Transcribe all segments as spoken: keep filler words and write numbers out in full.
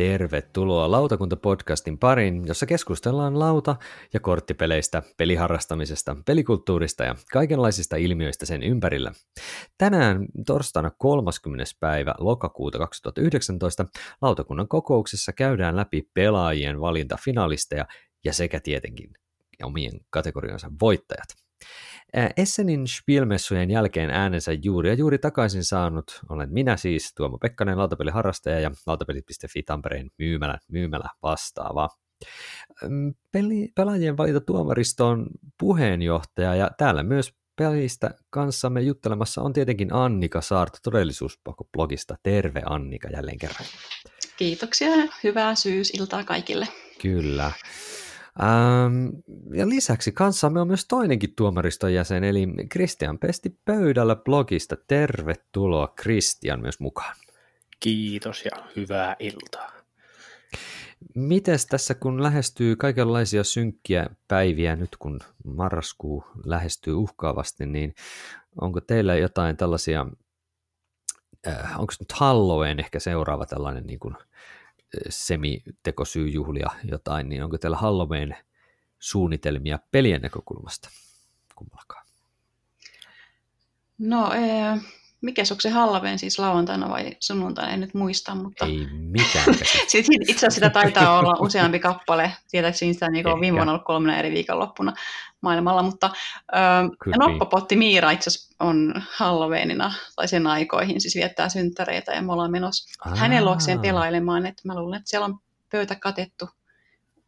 Tervetuloa Lautakunta-podcastin pariin, jossa keskustellaan lauta- ja korttipeleistä, peliharrastamisesta, pelikulttuurista ja kaikenlaisista ilmiöistä sen ympärillä. Tänään torstaina kolmaskymmenes päivä lokakuuta kaksituhattayhdeksäntoista lautakunnan kokouksessa käydään läpi pelaajien valintafinalisteja ja sekä tietenkin omien kategoriansa voittajat. Essenin Spielmessujen jälkeen äänensä juuri ja juuri takaisin saanut olen minä siis, Tuomo Pekkanen, lautapeliharrastaja ja lautapelit piste fi Tampereen myymälä, myymälä vastaava. Peli, pelaajien valinta tuomariston puheenjohtaja ja täällä myös pelistä kanssamme juttelemassa on tietenkin Annika Saarto todellisuusblogista. Terve Annika jälleen kerran. Kiitoksia ja hyvää syysiltaa kaikille. Kyllä. Ähm, ja lisäksi kanssamme on myös toinenkin tuomariston jäsen, eli Kristian Pesti pöydällä blogista. Tervetuloa Kristian myös mukaan. Kiitos ja hyvää iltaa. Mites tässä kun lähestyy kaikenlaisia synkkiä päiviä nyt kun marraskuu lähestyy uhkaavasti, niin onko teillä jotain tällaisia, äh, onko nyt Halloween ehkä seuraava tällainen niin kuin semi-tekosyyjuhlia jotain, niin onko teillä Halloween suunnitelmia pelien näkökulmasta kummallakaan? No, ee, mikäs onko se Halloween siis lauantaina vai sunnuntaina, en nyt muista, mutta ei mitään. Sitten itse asiassa sitä taitaa olla useampi kappale, tietääkseni sitä niin on viime vuonna ollut kolmena eri viikonloppuna maailmalla, mutta ö, Noppapotti Miira itse asiassa on Halloweenina tai sen aikoihin, siis viettää synttäreitä ja me ollaan menossa Aa. hänen luokseen pelailemaan, että mä luulen, että siellä on pöytä katettu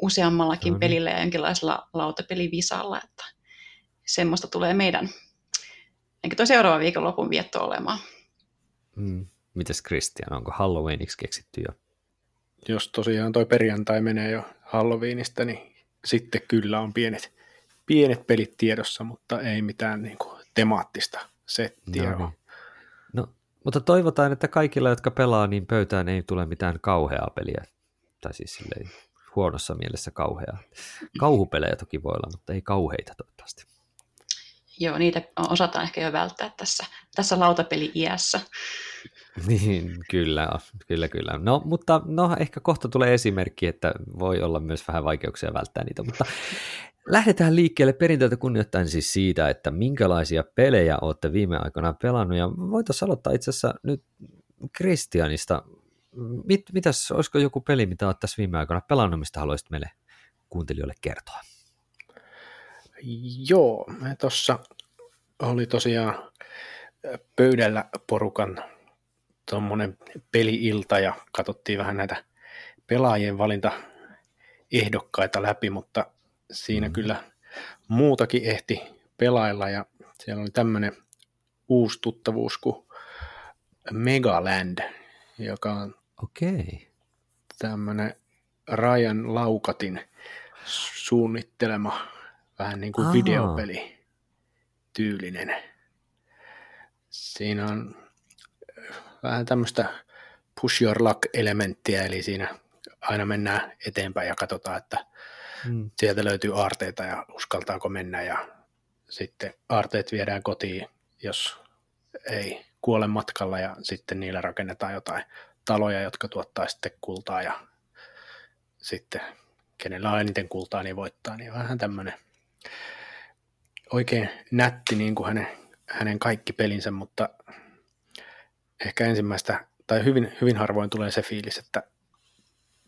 useammallakin no niin. pelillä ja jonkinlaisella lautapelivisalla, että semmoista tulee meidän, enkä toi seuraava viikonlopun vietto olemaan. Mm. Mitäs Kristian, onko Halloweeniksi keksitty jo? Jos tosiaan toi perjantai menee jo Halloweenista, niin sitten kyllä on pienet Pienet pelit tiedossa, mutta ei mitään niin kuin temaattista settiä no, ole. No, mutta toivotaan, että kaikilla, jotka pelaa, niin pöytään ei tule mitään kauheaa peliä. Tai siis silleen huonossa mielessä kauheaa. Kauhupelejä toki voi olla, mutta ei kauheita toivottavasti. Joo, niitä osataan ehkä jo välttää tässä, tässä lautapeli-iässä. Niin, kyllä, kyllä, kyllä. No, mutta no, ehkä kohta tulee esimerkki, että voi olla myös vähän vaikeuksia välttää niitä, mutta lähdetään liikkeelle perinteitä kunnioittain siis siitä, että minkälaisia pelejä olette viime aikana pelannut, ja voitaisiin aloittaa itse asiassa nyt Kristianista. Mit, mitäs, olisiko joku peli, mitä olet tässä viime aikana pelannut, mistä haluaisit meille kuuntelijoille kertoa? Joo, tuossa oli tosiaan pöydällä porukan tuommoinen peli-ilta, ja katsottiin vähän näitä pelaajien valintaehdokkaita läpi, mutta siinä mm. kyllä muutakin ehti pelailla, ja siellä oli tämmöinen uusi tuttavuus kuin Megaland, joka on okay. tämmöinen Ryan Laukatin suunnittelema vähän niin kuin Aha. videopeli tyylinen. Siinä on vähän tämmöistä push your luck-elementtiä, eli siinä aina mennään eteenpäin ja katsotaan, että Hmm. sieltä löytyy aarteita ja uskaltaako mennä ja sitten aarteet viedään kotiin, jos ei kuole matkalla ja sitten niillä rakennetaan jotain taloja, jotka tuottaa sitten kultaa ja sitten kenellä on eniten kultaa, niin voittaa. Niin vähän tämmöinen oikein nätti niin kuin hänen, hänen kaikki pelinsä, mutta ehkä ensimmäistä tai hyvin, hyvin harvoin tulee se fiilis, että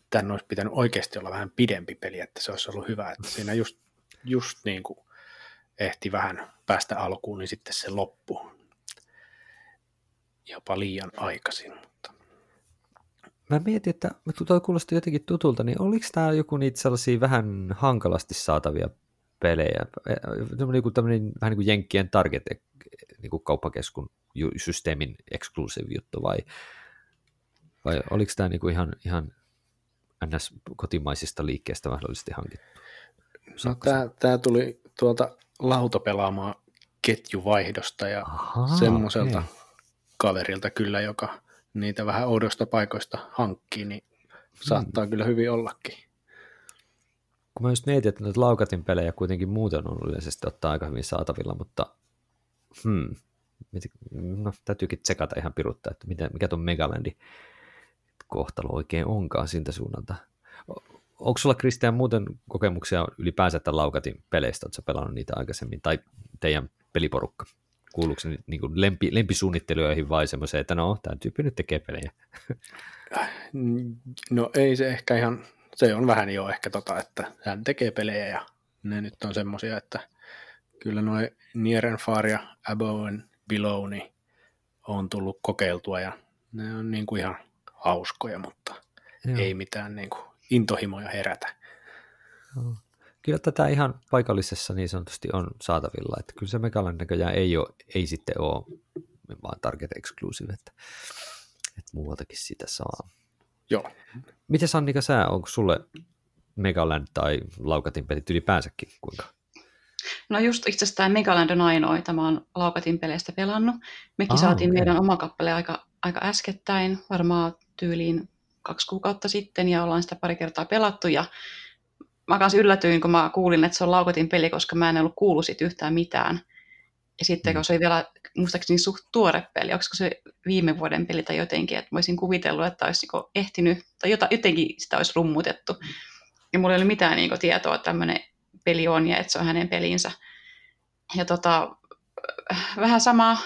tämän olisi pitänyt oikeasti olla vähän pidempi peli, että se olisi ollut hyvä, että siinä just, just niin kuin ehti vähän päästä alkuun, niin sitten se loppui jopa liian aikaisin. Mutta mä mietin, että tuo kuulosti jotenkin tutulta, niin oliko tämä joku niitä sellaisia vähän hankalasti saatavia pelejä, joku tämmöinen vähän niin kuin Jenkkien Target, niin kuin kauppakeskun systeemin exclusive juttu, vai, vai oliko tämä niin kuin ihan... ihan ns. Kotimaisista liikkeestä mahdollisesti hankittu. No, tämä tuli tuolta lautapelaamaan ketjuvaihdosta ja Aha, semmoiselta okay. kaverilta kyllä, joka niitä vähän oudosta paikoista hankkii, niin saattaa mm. kyllä hyvin ollakin. Kun mä just mietin, että noita Laukatin pelejä kuitenkin muuten on yleisesti ottaa aika hyvin saatavilla, mutta hmm, no, täytyykin tsekata ihan piruttaa, että mikä tuon Megalandi kohtalo oikein onkaan siltä suunnalta. Onko sulla, Kristian, muuten kokemuksia ylipäänsä tämän Laukatin peleistä? Oletko pelannut niitä aikaisemmin? Tai teidän peliporukka? Kuuluuko se niin kuin lempi, lempisuunnitteluihin vai semmoiseen, että no, tämän tyyppi nyt tekee pelejä? No ei se ehkä ihan, se on vähän jo ehkä tota, että hän tekee pelejä ja ne nyt on semmoisia, että kyllä noin Near and Far ja Above and Below niin on tullut kokeiltua ja ne on niin kuin ihan hauskoja, mutta joo, ei mitään niin kuin intohimoja herätä. Joo. Kyllä tätä ihan paikallisessa niin sanotusti on saatavilla, että kyllä se Megaland näköjään ei, ole, ei sitten ole vaan Target Exclusive, että, että muualtakin sitä saa. Joo. Mites Annika sä, onko sulle Megaland tai Laukatin pelit ylipäänsäkin kuinka? No just itse asiassa tämä Megaland on ainoa, tämä on Laukatin peleistä pelannut. Mekin ah, saatiin okay. meidän oma kappale aika, aika äskettäin, varmaan tyyliin kaksi kuukautta sitten ja ollaan sitä pari kertaa pelattu ja mä kanssa yllätyin, kun mä kuulin, että se on Laukatin peli, koska mä en ollut kuullut siitä yhtään mitään. Ja sitten mm. kun se oli vielä, muistaakseni suht tuore peli, onko se viime vuoden peli tai jotenkin, että mä olisin kuvitellut, että olisi niin ehtinyt, tai jotenkin sitä olisi rummutettu. Mm. Ja mulla ei ollut mitään niin kuin tietoa, että tämmöinen peli on ja että se on hänen pelinsä. Ja tota, vähän sama,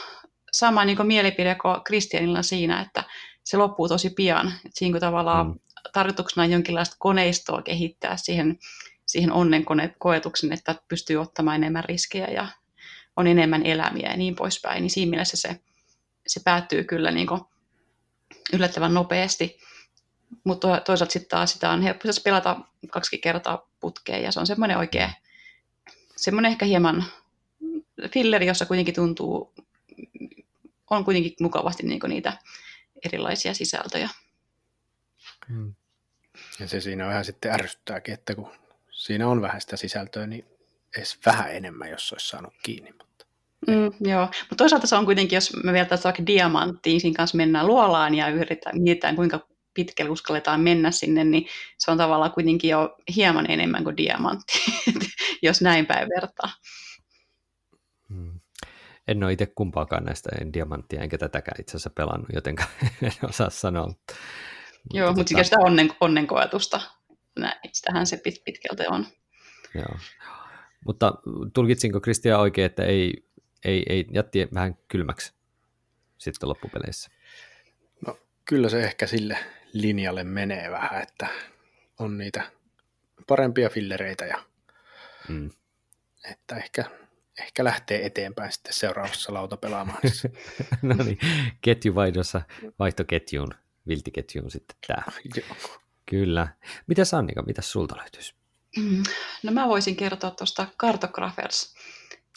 sama niin kuin mielipide kuin Kristianilla siinä, että se loppuu tosi pian. Että siinä kun tavallaan mm. tarkoituksena on jonkinlaista koneistoa kehittää siihen, siihen onnenkoetuksen, että pystyy ottamaan enemmän riskejä ja on enemmän elämiä ja niin poispäin. Niin siinä mielessä se, se päättyy kyllä niin kuin yllättävän nopeasti, mutta toisaalta sitten taas sitä on helppo pelata kaksi kertaa putkeen ja se on semmoinen oikea, semmoinen ehkä hieman filleri, jossa kuitenkin tuntuu, on kuitenkin mukavasti niin kuin niitä erilaisia sisältöjä. Hmm. Ja se siinä vähän sitten ärsyttääkin, että kun siinä on vähän sitä sisältöä, niin edes vähän enemmän, jos olisi saanut kiinni. Mutta... Mm, joo, mutta toisaalta se on kuitenkin, jos me vielä tässä vaikka diamanttiin, siinä kanssa mennään luolaan ja yritetään, mietitään kuinka pitkälle uskalletaan mennä sinne, niin se on tavallaan kuitenkin jo hieman enemmän kuin diamantti, jos näin päin vertaa. Hmm. En ole itse kumpaakaan näistä, en diamanttia enkä tätäkään itse asiassa pelannut, jotenkaan en osaa sanoa. Mutta joo, mutta sitä onnen, onnenkoetusta, sitähän se pit, pitkältä on. Joo. Mutta tulkitsinko Kristian oikein, että ei, ei, ei jätti vähän kylmäksi sitten loppupeleissä? No kyllä se ehkä sille linjalle menee vähän, että on niitä parempia fillereitä ja mm. että ehkä... Ehkä lähtee eteenpäin sitten seuraavassa lautapelaamaan. No niin, ketjuvaihdossa, vaihtoketjuun, viltiketjuun sitten tämä. Kyllä. Mitäs Annika, mitäs sulta löytyisi? No mä voisin kertoa tuosta Cartographers.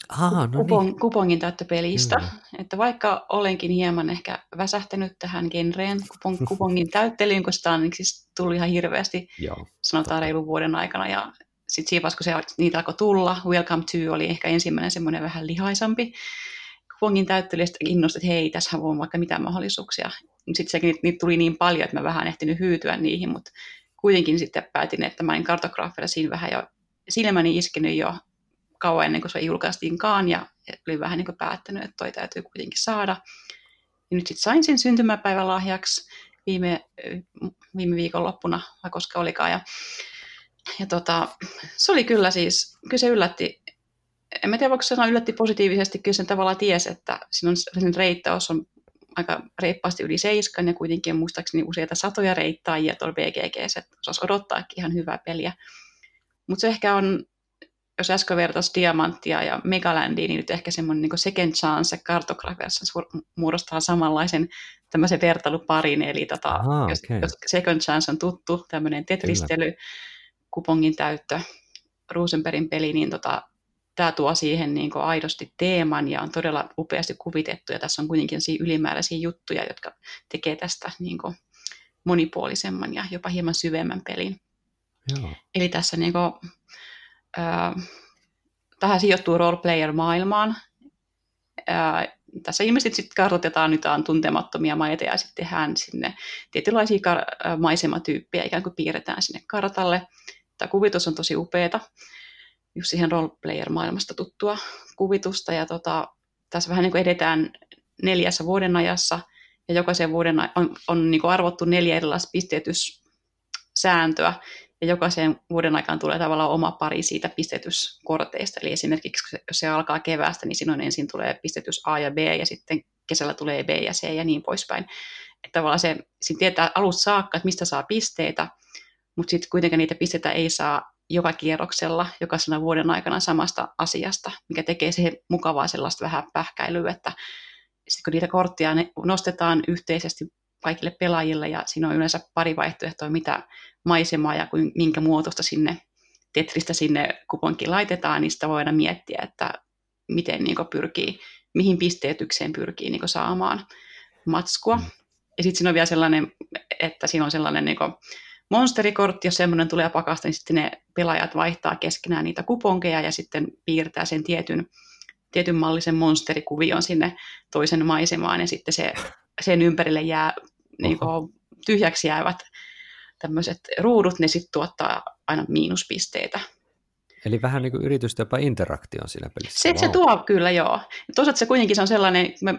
Aha, no Kupon, niin. Kupongin täyttöpelistä. Mm. Että vaikka olenkin hieman ehkä väsähtänyt tähän genreen kupon, kupongin täyttelyyn, kun sitä on siis tullut ihan hirveästi, joo, sanotaan reilun vuoden aikana ja sitten siinä vaiheessa, kun se, niitä alkoi tulla, Welcome to oli ehkä ensimmäinen semmoinen vähän lihaisampi. Kupongin täyttelyä innostui, että hei, tässä on vaikka mitään mahdollisuuksia. Sitten niitä, niitä tuli niin paljon, että mä vähän ehtinyt hyytyä niihin, mutta kuitenkin sitten päätin, että mä en kartograafilla siinä vähän jo silmäni iskenyt jo kauan ennen kuin se julkaistiinkaan, ja olin vähän niin kuin päättänyt, että toi täytyy kuitenkin saada. Ja nyt sitten sain sen syntymäpäivän lahjaksi viime, viime viikonloppuna, vai koska olikaan, ja Ja tota, se oli kyllä siis, kyllä se yllätti, en mä tiedä voiko sanoa yllätti positiivisesti, kyllä sen tavallaan tiesi, että siinä on sen reittaus on aika reippaasti yli seiskan ja kuitenkin muistaakseni useita satoja reittaajia tuolla B G G:ssä, että osasi odottaakin ihan hyvää peliä. Mutta se ehkä on, jos äsken vertaisi Diamanttia ja Megalandia, niin nyt ehkä semmoinen niin kuin Second Chance Cartographers muodostaa samanlaisen tämmöisen vertailuparin, eli tota, aha, jos, okay. jos Second Chance on tuttu, tämmöinen tetristely, kyllä. Kupongin täyttö, Rosenbergin peli, niin tota, tämä tuo siihen niin kuin aidosti teeman ja on todella upeasti kuvitettu. Ja tässä on kuitenkin ylimääräisiä juttuja, jotka tekee tästä niin kuin monipuolisemman ja jopa hieman syvemmän pelin. Joo. Eli tässä niin kuin, ää, tähän sijoittuu roleplayer-maailmaan. Ää, tässä ilmeisesti sitten kartoitetaan nyt tuntemattomia maita ja sitten tehdään sinne tietynlaisia kar- maisematyyppejä, ikään kuin piirretään sinne kartalle. Tämä kuvitus on tosi upeata, just siihen roleplayer-maailmasta tuttua kuvitusta. Ja tota, tässä vähän niin kuin edetään neljässä vuoden ajassa ja jokaisen vuoden on, on, on niin kuin arvottu neljä erilaista pisteytyssääntöä, ja jokaisen vuoden aikaan tulee tavallaan oma pari siitä pistetyskorteista. Eli esimerkiksi jos se alkaa keväästä, niin silloin ensin tulee pistetys A ja B, ja sitten kesällä tulee B ja C ja niin poispäin. Että tavallaan se siinä tietää alusta saakka, että mistä saa pisteitä, mutta sitten kuitenkaan niitä pisteitä ei saa joka kierroksella, jokaisena vuoden aikana samasta asiasta, mikä tekee siihen mukavaa sellaista vähän pähkäilyä, että sitten kun niitä korttia nostetaan yhteisesti kaikille pelaajille, ja siinä on yleensä pari vaihtoehtoa, mitä maisemaa ja minkä muotoista sinne Tetristä sinne kuponkiin laitetaan, niin sitä voidaan miettiä, että miten niin kuin pyrkii, mihin pisteytykseen pyrkii niin kuin saamaan matskua. Ja sitten siinä on vielä sellainen, että siinä on sellainen niin kuin monsterikortti, jos semmoinen tulee pakasta, niin sitten ne pelaajat vaihtaa keskenään niitä kuponkeja ja sitten piirtää sen tietyn, tietyn mallisen monsterikuvion sinne toisen maisemaan, ja sitten se, sen ympärille jää niin kuin tyhjäksi jäävät tämmöiset ruudut, ne sitten tuottaa aina miinuspisteitä. Eli vähän niin kuin yritystä jopa interaktion siinä pelissä. Se, wow. Se tuo kyllä, joo. Toisaalta se kuitenkin se on sellainen, mä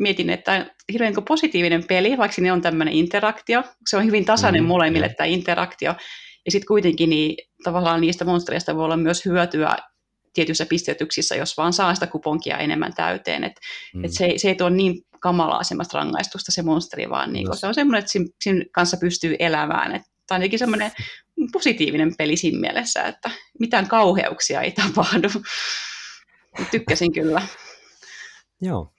mietin, että hirveän positiivinen peli, vaikka siinä on tämmöinen interaktio. Se on hyvin tasainen mm, molemmille yeah. tämä interaktio. Ja sitten kuitenkin niin, tavallaan niistä monstereista voi olla myös hyötyä tietyissä pisteytyksissä, jos vaan saa sitä kuponkia enemmän täyteen. Et, mm. et se, se ei tuo niin kamalaa semmoista rangaistusta se monsteri, vaan niin, se on semmoinen, että sin, sin kanssa pystyy elämään. Et, tämä on jokin semmoinen positiivinen peli siinä mielessä, että mitään kauheuksia ei tapahdu. Tykkäsin kyllä. Joo.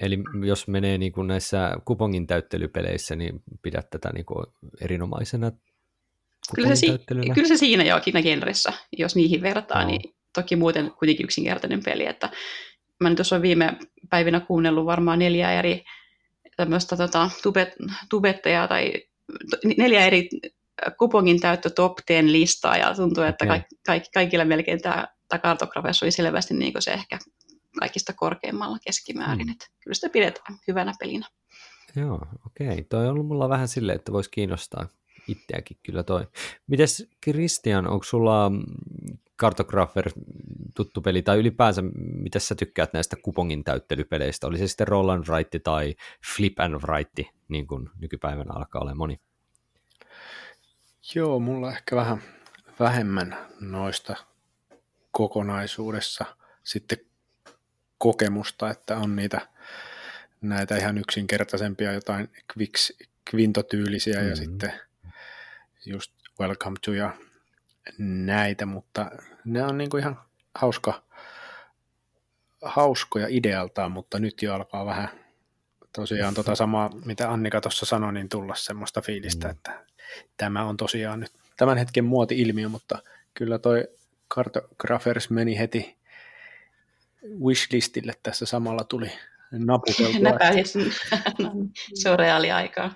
Eli jos menee niin kuin näissä kupongin täyttelypeleissä, niin pidät tätä niin kuin erinomaisena kupongin täyttelynä? Kyllä se siinä joo, siinä genressä, jos niihin vertaa, no. Niin toki muuten kuitenkin yksinkertainen peli. Että mä nyt tuossa olen viime päivinä kuunnellut varmaan neljä eri tämmöistä tota, tubet, tubettajaa tai neljä eri kupongin täyttö top ten listaa, ja tuntuu, että ka- ka- kaikilla melkein tämä Cartographers oli selvästi niin kuin se ehkä kaikista korkeimmalla keskimäärin. Mm. Kyllä sitä pidetään hyvänä pelinä. Joo, okei. Okay. Toi on ollut mulla vähän silleen, että voisi kiinnostaa itseäkin kyllä toi. Mites Kristian, onko sulla Cartographers tuttu peli, tai ylipäänsä, mitä sä tykkäät näistä kupongin täyttelypeleistä? Oli se sitten roll and write tai flip and write, niin kuin nykypäivänä alkaa olla moni. Joo, mulla ehkä vähän vähemmän noista kokonaisuudessa sitten kokemusta, että on niitä näitä ihan yksinkertaisempia, jotain kvintotyylisiä mm-hmm. ja sitten just Welcome to ja näitä, mutta ne on niinku ihan hauska, hauskoja idealtaan, mutta nyt jo alkaa vähän tosiaan tota samaa, mitä Annika tuossa sanoi, niin tulla semmoista fiilistä, mm-hmm. että tämä on tosiaan nyt tämän hetken muoti-ilmiö, mutta kyllä toi Cartographers meni heti wishlistille, tässä samalla tuli naputeltua. Se on reaaliaikaa.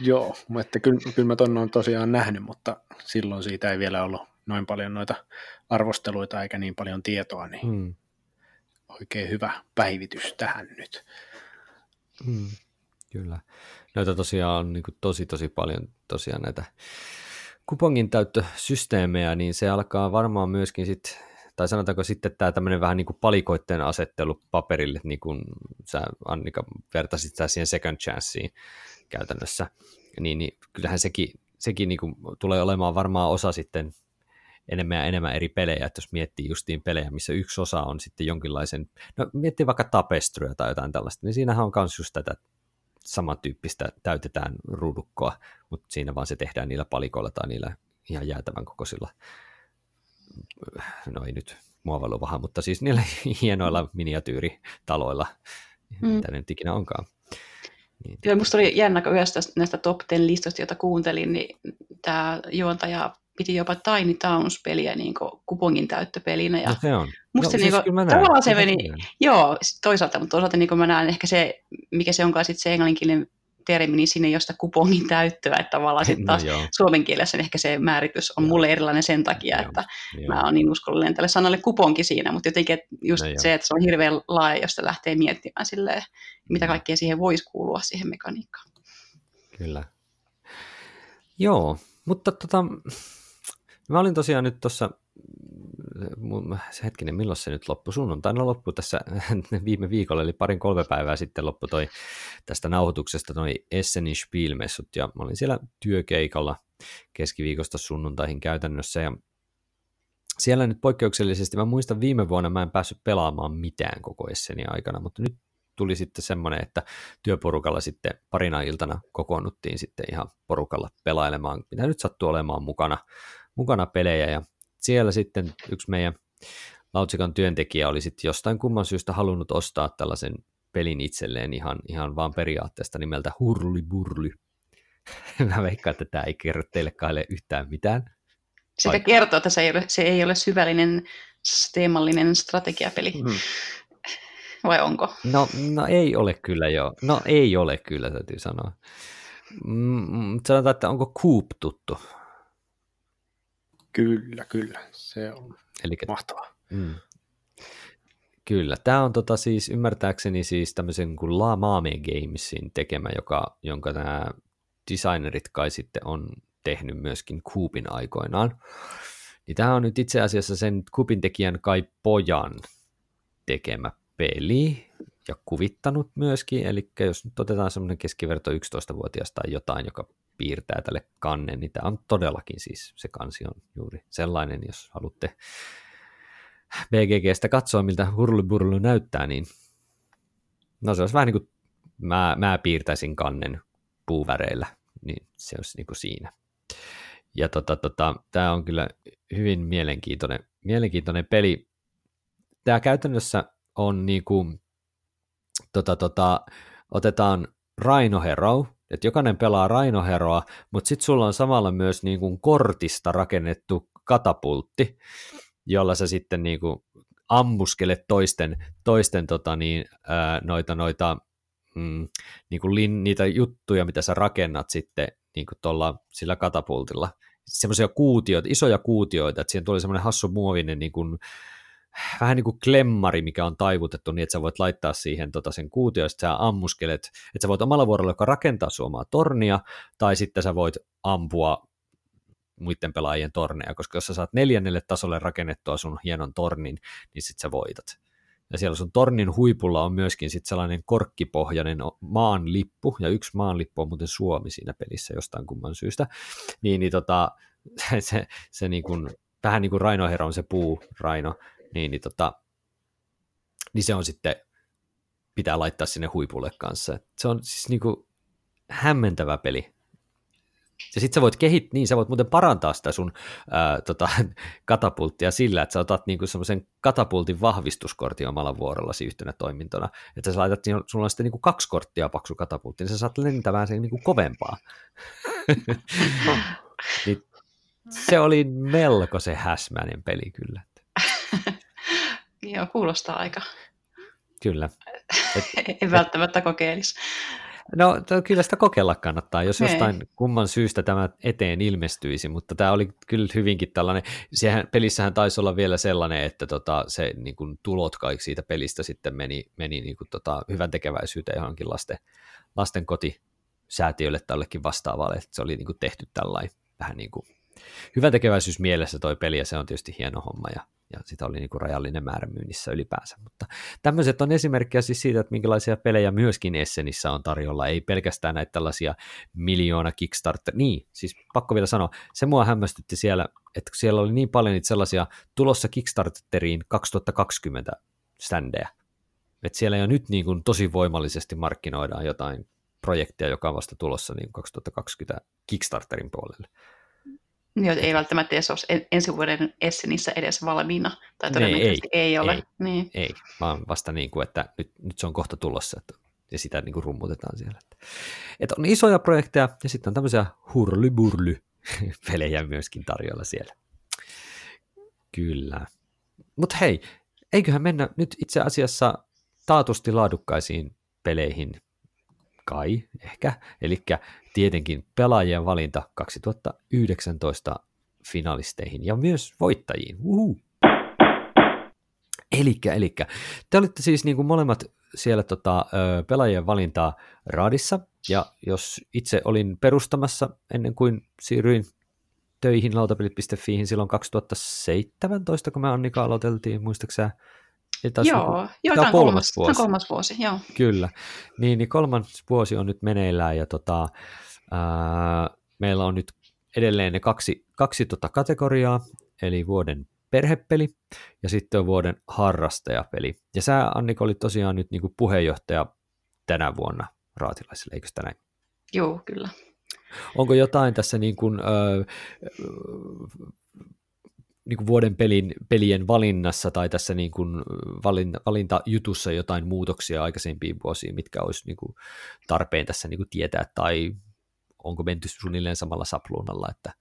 Joo, mutta kyllä, kyllä mä ton on tosiaan nähnyt, mutta silloin siitä ei vielä ollut noin paljon noita arvosteluita eikä niin paljon tietoa, niin hmm. oikein hyvä päivitys tähän nyt. Hmm. Kyllä. Noita tosiaan on niin kuin tosi tosi paljon tosiaan näitä kupongin täyttösysteemejä, niin se alkaa varmaan myöskin sitten, tai sanotaanko sitten tämä tämmöinen vähän niin kuin palikoitteen asettelu paperille, niin kuin sä Annika vertasit sä siihen second chanceen käytännössä, niin, niin kyllähän sekin, sekin niin kuin tulee olemaan varmaan osa sitten enemmän ja enemmän eri pelejä, että jos miettii justiin pelejä, missä yksi osa on sitten jonkinlaisen, no miettii vaikka Tapestryä tai jotain tällaista, niin siinähän on myös just tätä samantyyppistä täytetään ruudukkoa, mutta siinä vaan se tehdään niillä palikoilla tai niillä ihan jäätävän kokoisilla, no ei nyt muovailu vähän, mutta siis niillä hienoilla miniatyyritaloilla, mm. mitä ne nyt ikinä onkaan. Niin. Kyllä musta oli jännä, kun yhdessä näistä top ten listoista, joita kuuntelin, niin tämä juontaja piti jopa Tiny Towns-peliä niin kupongin täyttöpelinä. Ja no se on. Musta no, se, siis niin kuin, tavallaan se meni, joo, toisaalta, mutta toisaalta niin mä näen ehkä se, mikä se onkaan sitten se englanninkielinen termi, niin siinä ei ole sitä kupongin täyttöä, että tavallaan sitten taas no, suomen kielessä ehkä se määritys on joo. mulle erilainen sen takia, joo. että joo. mä oon niin uskollinen tälle sanalle kuponki siinä, mutta jotenkin just no, se, että se on hirveän laaja, josta lähtee miettimään silleen, mitä kaikkea siihen voisi kuulua siihen mekaniikkaan. Kyllä. Joo, mutta tota... Mä olin tosiaan nyt tuossa se hetkinen, milloin se nyt loppui? Sunnuntaina loppui tässä viime viikolla, eli parin kolme päivää sitten loppui toi tästä nauhoituksesta toi Essenin Spielmessut, ja mä olin siellä työkeikalla keskiviikosta sunnuntaihin käytännössä, ja siellä nyt poikkeuksellisesti, mä muistan viime vuonna mä en päässyt pelaamaan mitään koko Essenin aikana, mutta nyt tuli sitten semmoinen, että työporukalla sitten parina iltana kokoonnuttiin sitten ihan porukalla pelailemaan, mitä nyt sattuu olemaan mukana, mukana pelejä, ja siellä sitten yksi meidän Lautsikan työntekijä oli sitten jostain kumman syystä halunnut ostaa tällaisen pelin itselleen ihan, ihan vaan periaatteesta nimeltä Hurlyburly. Mä veikkaan, että tämä ei kerro teille kaille yhtään mitään. Sitä kertoo, että se ei ole, se ei ole syvällinen teemallinen strategiapeli. Hmm. Vai onko? No, no ei ole kyllä joo. No ei ole kyllä, täytyy sanoa. Mm, sanotaan, että onko Coop tuttu? Kyllä, kyllä. Se on elikkä mahtavaa. Mm. Kyllä. Tämä on tota siis, ymmärtääkseni siis tämmöisen kuin La Mame Gamesin tekemä, joka, jonka nämä designerit kai sitten on tehnyt myöskin Coopin aikoinaan. Ja tämä on nyt itse asiassa sen Coopin tekijän kai pojan tekemä peli ja kuvittanut myöskin, eli jos nyt otetaan semmoinen keskiverto yksitoistavuotias tai jotain, joka piirtää tälle kannen, niin tämä on todellakin siis, se kansi on juuri sellainen, jos haluatte B G G:stä katsoa, miltä Hurlyburly näyttää, niin no se olisi vähän niin kuin mä, mä piirtäisin kannen puuväreillä, niin se olisi niin kuin siinä. Ja tota, tota, tämä on kyllä hyvin mielenkiintoinen, mielenkiintoinen peli. Tämä käytännössä on niin kuin, tota, tota, otetaan Rhino Hero, että jokainen pelaa Rhino Heroa, mutta sitten sulla on samalla myös niin kuin kortista rakennettu katapultti, jolla sä sitten niin kuin ammuskelet toisten, toisten tota niin, ää, noita, noita mm, niin kuin lin, niitä juttuja, mitä sä rakennat sitten niin kuin tuolla sillä katapultilla. Semmoisia kuutioita, isoja kuutioita, että siihen tuli semmoinen hassu muovinen niin kuin vähän niin kuin klemmari, mikä on taivutettu niin, että sä voit laittaa siihen tota sen kuutio, ja sitten sä ammuskelet, että sä voit omalla vuorolla joka rakentaa sun omaa tornia, tai sitten sä voit ampua muiden pelaajien torneja, koska jos sä saat neljännelle tasolle rakennettua sun hienon tornin, niin sit sä voitat. Ja siellä sun tornin huipulla on myöskin sit sellainen korkkipohjainen maanlippu, ja yksi maanlippu on muuten Suomi siinä pelissä jostain kumman syystä, niin, niin tota, se, se niin kuin, vähän niin kuin Rhino Hero on se puu, Rhino, Niin, niin, tota, niin se on sitten, pitää laittaa sinne huipulle kanssa. Se on siis niin kuin hämmentävä peli. Ja sit sä voit kehittää, niin sä voit muuten parantaa sitä sun ää, tota, katapulttia sillä, että sä otat niin kuin semmoisen katapultin vahvistuskortin omalla vuorollasi yhtenä toimintona. Että sä laitat, sulla on sitten niin kuin kaksi korttia paksu katapultti, niin sä saat lentämään sen niin kuin kovempaa. Niin, se oli melko se häsmäinen peli kyllä. Joo, kuulostaa aika. Kyllä. Et, en välttämättä kokeilisi. No kyllä sitä kokeilla kannattaa, jos Hei. jostain kumman syystä tämä eteen ilmestyisi, mutta tämä oli kyllä hyvinkin tällainen, siihen pelissähän taisi olla vielä sellainen, että tota, se niin kuin tulot kaikki siitä pelistä sitten meni, meni niin kuin tota, hyvän tekeväisyyteen johonkin lasten, lasten kotisäätiölle tai jollekin vastaavalle, että se oli niin kuin tehty tällainen vähän niin kuin hyvän tekeväisyys mielessä toi peli, ja se on tietysti hieno homma, ja, ja sitä oli niin kuin rajallinen määrä myynnissä ylipäänsä, mutta tämmöiset on esimerkkejä siis siitä, että minkälaisia pelejä myöskin Essenissä on tarjolla, ei pelkästään näitä tällaisia miljoona Kickstarter, niin, siis pakko vielä sanoa, se mua hämmästytti siellä, että siellä oli niin paljon niitä sellaisia tulossa Kickstarteriin kaksituhattakaksikymmentä ständejä, että siellä jo nyt niin kuin tosi voimallisesti markkinoidaan jotain projektia, joka on vasta tulossa niin kaksituhattakaksikymmentä Kickstarterin puolelle. Niin, ei välttämättä edes ole ensi vuoden Essenissä edes valmiina, tai todennäköisesti ei, ei, ei ole. Ei, niin. ei, vaan vasta niin kuin, että nyt, nyt se on kohta tulossa, että, ja sitä niin kuin rummutetaan siellä. Että on isoja projekteja, ja sitten on tämmöisiä hurlyburly-pelejä myöskin tarjolla siellä. Kyllä. Mutta hei, eiköhän mennä nyt itse asiassa taatusti laadukkaisiin peleihin, kai, ehkä, eli tietenkin pelaajien valinta kaksituhattayhdeksäntoista finalisteihin ja myös voittajiin. Uhu. Elikkä, elikkä, te olitte siis niin kuin molemmat siellä tota, pelaajien valintaa raadissa, ja jos itse olin perustamassa ennen kuin siirryin töihin lautapelit piste fi:hin silloin kaksituhattaseitsemäntoista, kun me Annika aloiteltiin, muistaakseni? Joo, joo, tämä on kolmas vuosi. Tämä on kolmas vuosi, joo. Kyllä, niin, niin kolmas vuosi on nyt meneillään ja tota, ää, meillä on nyt edelleen ne kaksi, kaksi tota kategoriaa, eli vuoden perhepeli ja sitten on vuoden harrastajapeli. Ja sä, Annika, olit tosiaan nyt niin kuin puheenjohtaja tänä vuonna Raatilaisille, eikö sitä näin? Joo, kyllä. Onko jotain tässä niin kuin, öö, niin kuin vuoden pelin, pelien valinnassa tai tässä niin kuin valinta, valintajutussa jotain muutoksia aikaisempiin vuosiin, mitkä olisi niin kuin tarpeen tässä niin kuin tietää, tai onko menty suunnilleen samalla sapluunalla, että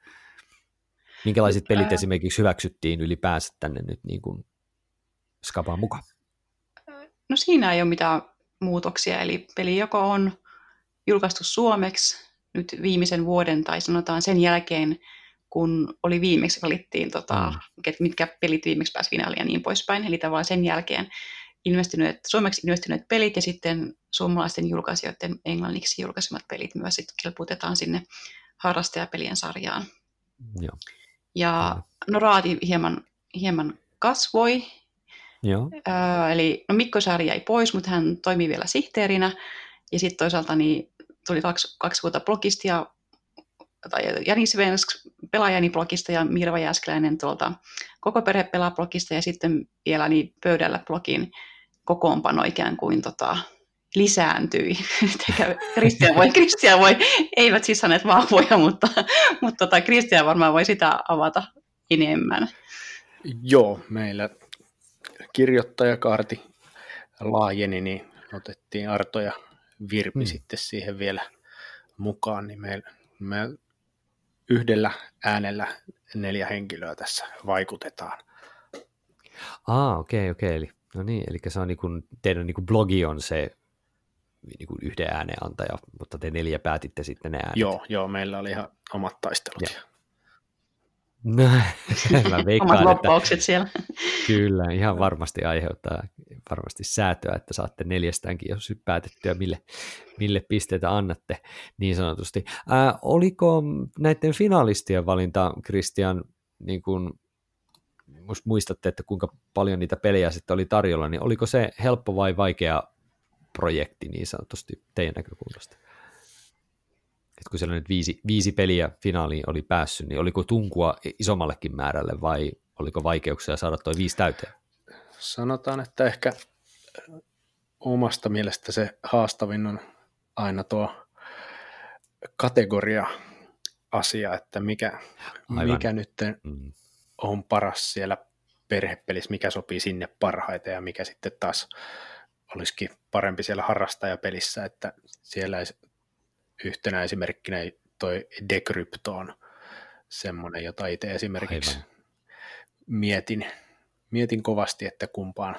minkälaiset pelit Ää... esimerkiksi hyväksyttiin ylipäänsä tänne nyt niin kuin skapaan mukaan? No siinä ei ole mitään muutoksia, eli peli joko on julkaistu suomeksi nyt viimeisen vuoden tai sanotaan sen jälkeen, kun oli viimeksi valittiin, tota, mitkä pelit viimeksi pääsi finaaliin ja niin poispäin. Eli tavallaan sen jälkeen ilmestyneet, suomeksi ilmestyneet pelit ja sitten suomalaisten julkaisijoiden englanniksi julkaisemat pelit myös sitten kilputetaan sinne harrastajapelien sarjaan. Joo. Ja no raati hieman, hieman kasvoi. Joo. Öö, eli no Mikko Saari jäi pois, mutta hän toimii vielä sihteerinä. Ja sitten toisaalta niin tuli kaksi, kaksi vuotta blogistia, tai Jani Svensk pelaajani blogista ja Mirva Jääskeläinen tuolta Koko perhe pelaa blogista ja sitten vielä niin Pöydällä blogin kokoonpano ikään kuin tota, lisääntyi. Kristian voi, Kristian voi, eivät siis hänet vahvoja, mutta, mutta tota, Kristian varmaan voi sitä avata enemmän. Joo, meillä kirjoittajakaarti laajeni, niin otettiin Arto ja Virpi mm. sitten siihen vielä mukaan, niin meillä me yhdellä äänellä neljä henkilöä tässä vaikutetaan. Ah, okei, okay, okei. Okay. No niin, eli se on niin kuin, teidän niin kuin blogi on se niin kuin yhden äänen antaja, mutta te neljä päätitte sitten ne äänet. Joo, joo, meillä oli ihan omat taistelut. Ja. No, mä veikkaan, omat loppaukset siellä. Kyllä, ihan varmasti aiheuttaa varmasti säätöä, että saatte neljästäänkin jos päätettyä, mille, mille pisteitä annatte, niin sanotusti. Ää, oliko näiden finalistien valinta, Kristian, niin kun muistatte, että kuinka paljon niitä pelejä sitten oli tarjolla, niin oliko se helppo vai vaikea projekti niin sanotusti teidän näkökulmasta? Et kun siellä nyt viisi, viisi peliä finaaliin oli päässyt, niin oliko tunkua isommallekin määrälle vai oliko vaikeuksia saada toi viisi täyteen? Sanotaan, että ehkä omasta mielestä se haastavin on aina tuo kategoria-asia, että mikä, mikä nyt on paras siellä perhepelissä, mikä sopii sinne parhaiten ja mikä sitten taas olisikin parempi siellä harrastajapelissä, että siellä ei yhtenä esimerkkinä toi Decrypto on semmoinen, jota itse esimerkiksi mietin, mietin kovasti, että kumpaan,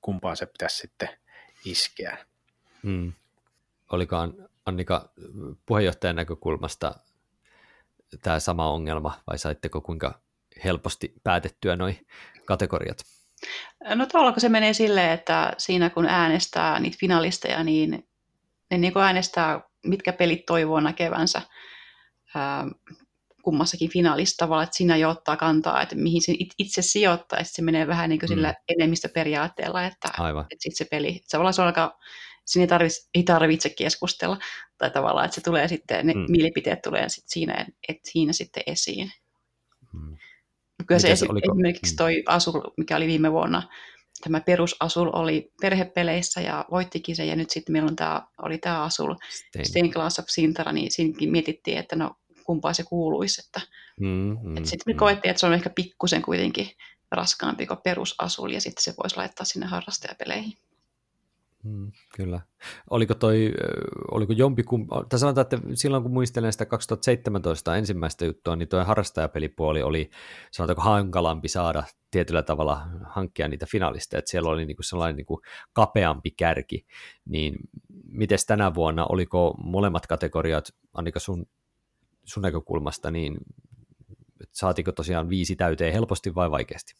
kumpaan se pitäisi sitten iskeä. Hmm. Olikaan Annika puheenjohtajan näkökulmasta tämä sama ongelma, vai saitteko kuinka helposti päätettyä nuo kategoriat? No tavallaan kun se menee silleen, että siinä kun äänestää niitä finalisteja, niin ne niin äänestää mitkä pelit toivoo näkevänsä ää, kummassakin finaalissa tavallaan, että siinä jo ottaa kantaa, että mihin se itse sijoittaa, ja sitten se menee vähän niin kuin sillä mm. enemmistöperiaatteella, että, että sitten se peli, tavallaan se on aika, siinä ei tarvitse, ei tarvitse keskustella, tai tavallaan, että se tulee sitten, ne mm. mielipiteet tulee sitten siinä, että siinä sitten esiin. Mm. Kyllä se, se esimerkiksi toi Azul, mikä oli viime vuonna, tämä perusasul oli perhepeleissä ja voittikin sen, ja nyt sitten meillä on tää, oli tämä Azul, Stained Glass of Sintra, niin siinäkin mietittiin, että no kumpaa se kuuluisi. Että, mm, mm, että sitten me mm. koettiin, että se on ehkä pikkusen kuitenkin raskaampi kuin perusasul, ja sitten se voisi laittaa sinne harrastajapeleihin. Mm, kyllä. Oliko toi, oliko jompikumpi, tai sanotaan, että silloin kun muistelen sitä kaksituhattaseitsemäntoista ensimmäistä juttua, niin toi harrastajapelipuoli oli, sanotaanko hankalampi saada tietyllä tavalla hankkia niitä finalisteja, että siellä oli niinku sellainen niinku kapeampi kärki, niin mites tänä vuonna, oliko molemmat kategoriat, Annika sun, sun näkökulmasta, niin saatiko tosiaan viisi täyteen helposti vai vaikeasti?